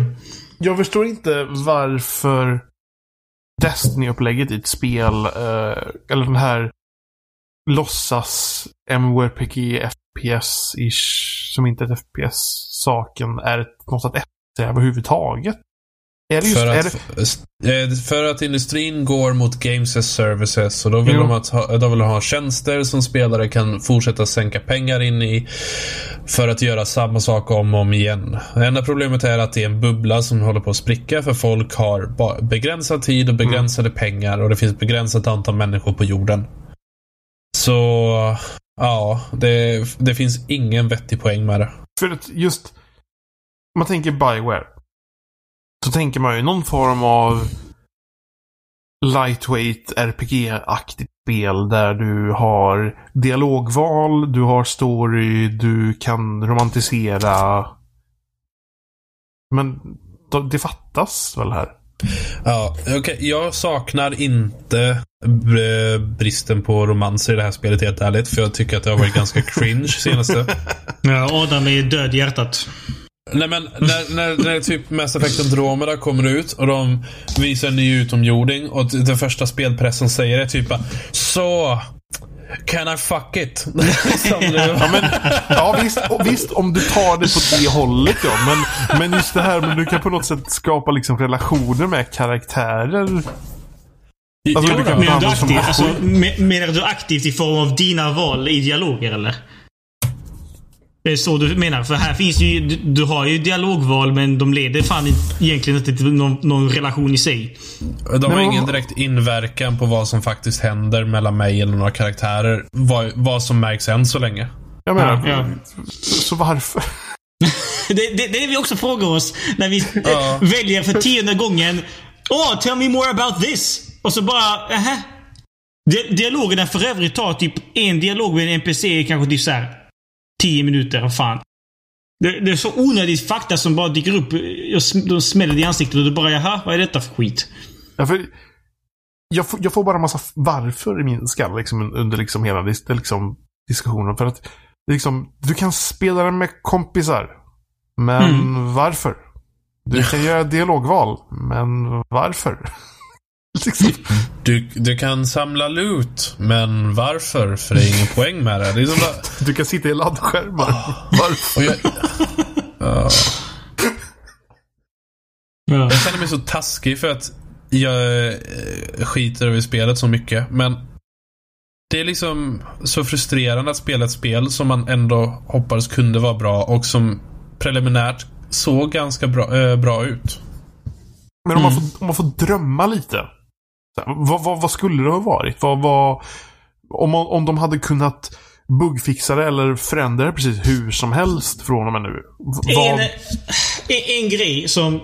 Jag förstår inte varför Destiny-upplägget i ett spel eller den här låtsas MMORPG FPS-ish som inte är ett FPS-saken är ett konstigt efter överhuvudtaget. För att industrin går mot games as services, och då vill de ha tjänster som spelare kan fortsätta sänka pengar in i för att göra samma sak om och om igen. Det enda problemet är att det är en bubbla som håller på att spricka, för folk har begränsad tid och begränsade pengar, och det finns begränsat antal människor på jorden. Så ja, det finns ingen vettig poäng med det. För att just man tänker BioWare, så tänker man ju någon form av lightweight RPG-aktigt spel där du har dialogval, du har story, du kan romantisera. Men det fattas väl här? Ja, okay. Jag saknar inte bristen på romanser i det här spelet, helt ärligt, för jag tycker att det har varit ganska cringe senaste. Ja, Adam är ju död i hjärtat. Nej, men när typ Mass Effect Andromeda kommer ut och de visar en ny utomjording och den första spelpressen säger det typ så can I fuck it? Visst, om du tar det på det hållet, ja, men just det här, men du kan på något sätt skapa liksom relationer med karaktärer. Alltså, jo, menar du aktivt i form av dina val i dialoger, eller? Så du menar, för här finns ju du har ju dialogval, men de leder fan egentligen inte till någon relation i sig. De har ingen direkt inverkan på vad som faktiskt händer mellan mig eller några karaktärer, vad som märks än så länge. Jag menar, så varför? det är vi också frågar oss när vi väljer för 10:e gången. Tell me more about this. Och så bara, dialogen är för övrigt tar typ en dialog med en NPC kanske typ så här 10 minuter, fan. Det är så onödigt fakta som bara dyker upp och de smäller i ansiktet och du bara, jaha, vad är detta för skit? Ja, för jag får bara en massa varför i min skall liksom, under liksom hela diskussionen. För att liksom, du kan spela den med kompisar, men varför? Du kan göra dialogval, men varför? Du kan samla loot, men varför? För det är ingen poäng med det, liksom bara... Du kan sitta i laddskärmar. Varför? Jag känner mig så taskig för att jag skiter över spelet så mycket, men det är liksom så frustrerande att spela ett spel som man ändå hoppades kunde vara bra och som preliminärt såg ganska bra ut. Men om man får drömma lite. Vad skulle det ha varit? Om de hade kunnat buggfixa det eller förändra det precis hur som helst från och med nu. En grej som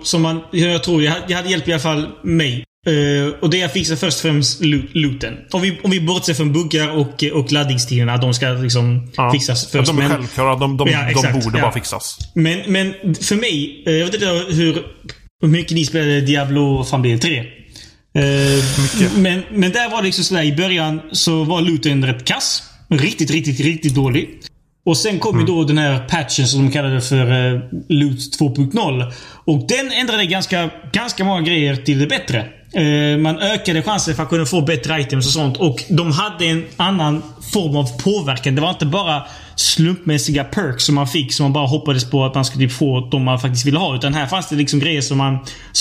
jag tror jag hade hjälpt i alla fall mig. Och det jag fixar först och främst looten. Om vi bortser från buggar och laddningstiderna, de ska liksom fixas först. De är självklara, de borde bara fixas. Men för mig, jag vet inte hur mycket ni spelade Diablo fan BL3. Men där var det liksom sådär, i början så var looten rätt kass. Riktigt, riktigt, riktigt dålig. Och sen kom ju då den här patchen som de kallade för loot 2.0. Och den ändrade ganska många grejer till det bättre. Man ökade chansen för att kunna få bättre items och sånt. Och de hade en annan form av påverkan. Det var inte bara slumpmässiga perks som man fick, som man bara hoppades på att man skulle typ få de man faktiskt ville ha, utan här fanns det liksom grejer som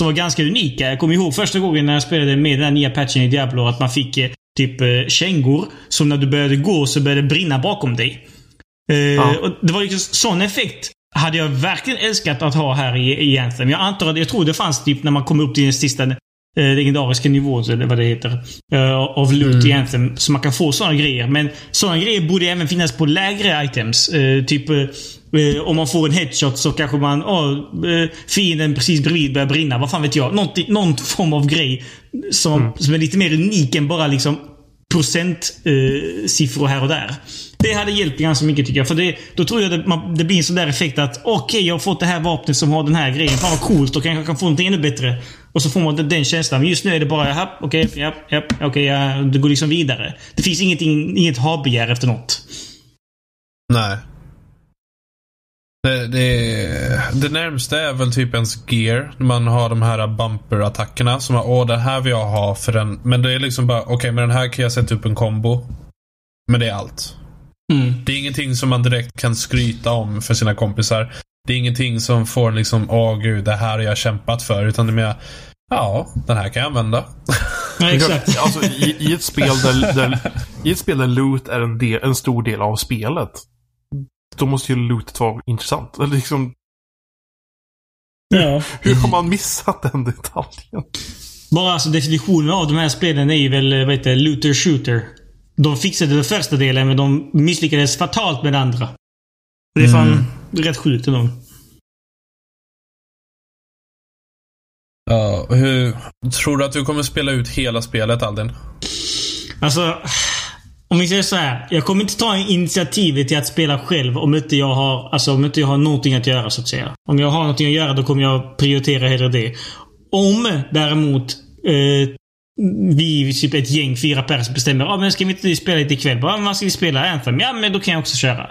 var ganska unika. Jag kommer ihåg första gången när jag spelade med den nya patchen i Diablo, att man fick typ kängor som när du började gå så började det brinna bakom dig. Och det var liksom sån effekt hade jag verkligen älskat att ha här i Anthem. Jag antar att, jag tror det fanns typ när man kom upp till den sista legendariska nivån, eller vad det heter, av loot i Anthem, så man kan få sådana grejer. Men sådana grejer borde även finnas på lägre items. Typ om man får en headshot så kanske man fienden precis bredvid börjar brinna, vad fan vet jag, någon form av grej som är lite mer unik än bara liksom procentsiffror här och där. Det hade hjälpt ganska mycket tycker jag, för då tror jag att det blir en sån där effekt att okej, jag har fått det här vapnet som har den här grejen, fan vad coolt, och kanske kan få något ännu bättre, och så får man den känslan. Men just nu är det bara okej, det går liksom vidare. Det finns inget habegär efter något. Nej. Det närmsta är väl typ ens gear. Man har de här bumperattackerna som är, det här vill jag ha för den. Men det är liksom bara, okej, med den här kan jag sätta upp en kombo. Men det är allt. Det är ingenting som man direkt kan skryta om för sina kompisar. Det är ingenting som får liksom, gud, det här har jag kämpat för. Utan det är mer, den här kan jag använda. Ja, exakt. Alltså, i ett spel där loot är en stor del av spelet, då måste ju lootet vara intressant. Eller liksom, hur har man missat den detaljen? Bara alltså definitionen av de här spelen är ju väl, vad heter, looter-shooter. De fixade den första delen, men de misslyckades fatalt med den andra. Det är fan rätt sjukt ändå. Ja, tror du att du kommer spela ut hela spelet, Aldin? Alltså, om vi säger så här, jag kommer inte ta initiativet till att spela själv om inte jag har, alltså om inte jag har någonting att göra så att säga. Om jag har någonting att göra, då kommer jag prioritera hellre det. Om däremot vi typ ett gäng, 4 pers, bestämmer, men ska vi inte spela lite ikväll? Vad ska vi spela? Anthem? Ja, men då kan jag också köra.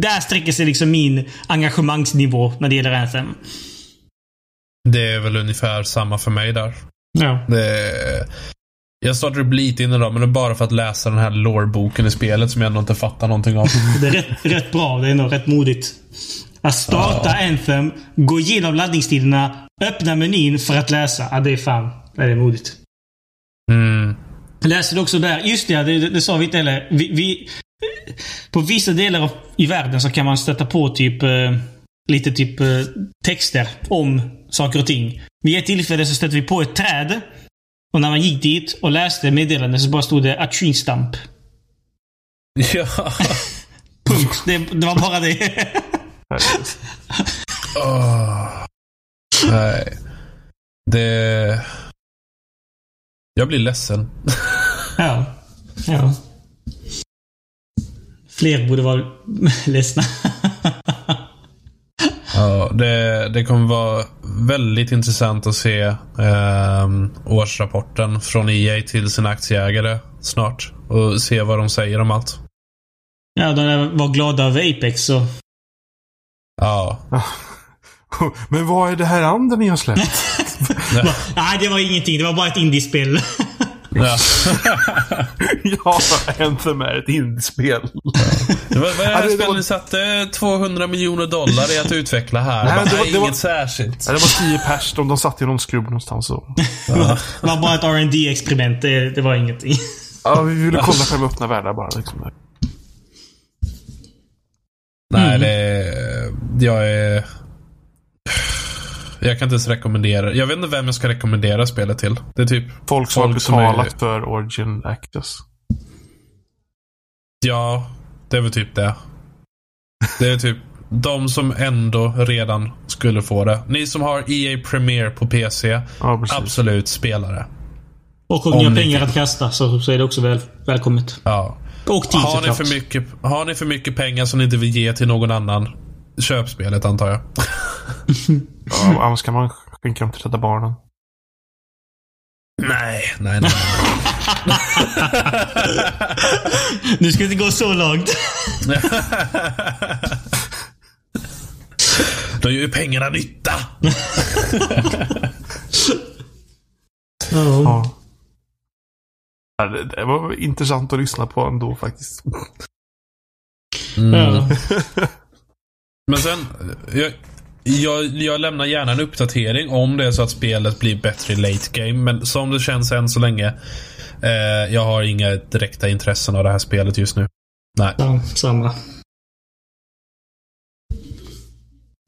Där sträcker sig liksom min engagemangsnivå när det gäller Anthem. Det är väl ungefär samma för mig där. Ja. Jag startade upp lite innan då, men det är bara för att läsa den här loreboken i spelet som jag ändå inte fattar någonting av. Det är rätt bra, det är nog rätt modigt. Att starta Anthem, gå igenom laddningstiderna, öppna menyn för att läsa. Ja, det är fan, det är modigt. Läser du också där? Just det sa vi inte heller. Vi på vissa delar i världen så kan man stötta på typ lite typ texter om saker och ting. Vid ett tillfälle så stötte vi på ett träd, och när man gick dit och läste meddelandet så bara stod det att stamp. Ja. Punkt. Det var bara det. Nej. Jag blir ledsen. Ja. Fler borde vara ledsna. Ja, det kommer vara väldigt intressant att se årsrapporten från EA till sina aktieägare snart och se vad de säger om allt. Ja, de var glada över Apex så. Ja. Men vad är det här andra ni har släppt? Nej, det var ingenting. Det var bara ett indiespel. Ja. Ja, Anthem är ett indiespel. Vad är det spel ni satte $200 miljoner i att utveckla här? Nej, det var inget särskilt. Det var 10 pers, de satt i någon skrubb någonstans så. Det var bara ett R&D-experiment. Det var ingenting. Ja, vi ville kolla själva öppna världar bara liksom. Nej, jag kan inte ens rekommendera. Jag vet inte vem jag ska rekommendera spelet till. Det är typ folk som har betalat för Origin Access. Ja, det är väl typ det. Det är typ de som ändå redan skulle få det. Ni som har EA Premiere på PC, absolut spelare. Och om ni har pengar att kasta så är det också välkommet. Ja. Och har ni för mycket pengar som ni inte vill ge till någon annan, köp spelet antar jag. Annars ska man skänka dem till rädda barnen. Nej. Nu ska det gå så långt. Då gör ju pengarna nytta. Det var intressant att lyssna på ändå faktiskt. Men sen jag lämnar gärna en uppdatering om det är så att spelet blir bättre i late game, men som det känns än så länge Jag har inga direkta intressen av det här spelet just nu. Nej. Ja, samma.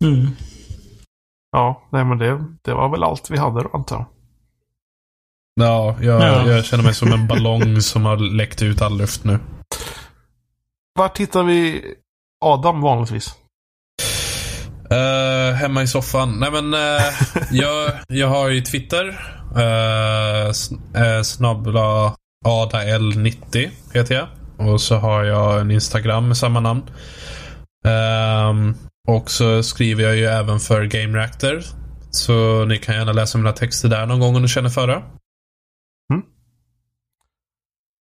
Mm. Ja, nej, men det var väl allt vi hade då, antar jag. Ja, jag känner mig som en ballong som har läckt ut all luft nu. Vart hittar vi Adam vanligtvis? Hemma i soffan. Nej, men jag har ju Twitter. Snabbla AdaL90 heter jag. Och så har jag en Instagram med samma namn. Och så skriver jag ju även för Game Reactor. Så ni kan gärna läsa mina texter där någon gång om ni känner för det. Mm.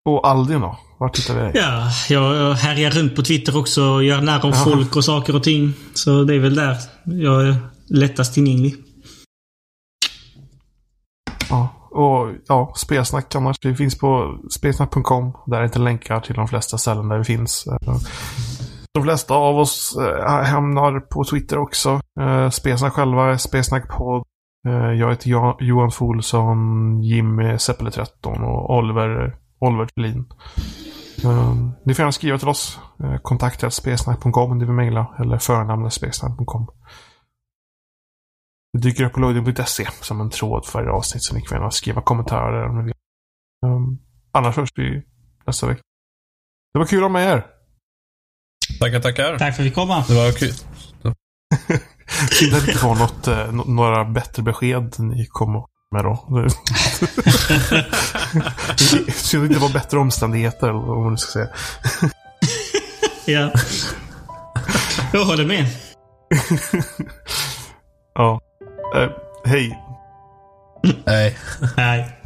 Och Aldin då? Vart hittar vi dig? Ja, jag härjar runt på Twitter också och gör nära om folk och saker och ting. Så det är väl där jag är lättast tillgänglig. Ja, och ja, Spesnack annars. Det finns på spesnack.com. Där är inte länkar till de flesta ställen där vi finns. De flesta av oss hamnar på Twitter också. Spesnack själva, Spesnackpodd. Jag heter Johan Folsson, Jimmy Seppele 13 och Oliver Flin. Ni får gärna skriva till oss. Kontakt@spesnack.com om ni vill mejla. Eller förnamn@spesnack.com. Det dyker upp på Loading.se som en tråd för varje avsnitt, så ni kan gärna skriva kommentarer om ni vill. Annars hörs vi nästa vecka. Det var kul att ha med er. Tackar. Tack för att vi kom. Det var kul. Kul att det var några bättre besked ni kom med då. Så det var bättre omständigheter, om man ska säga. Ja. Jag håller med. Ja. Hej. Hej.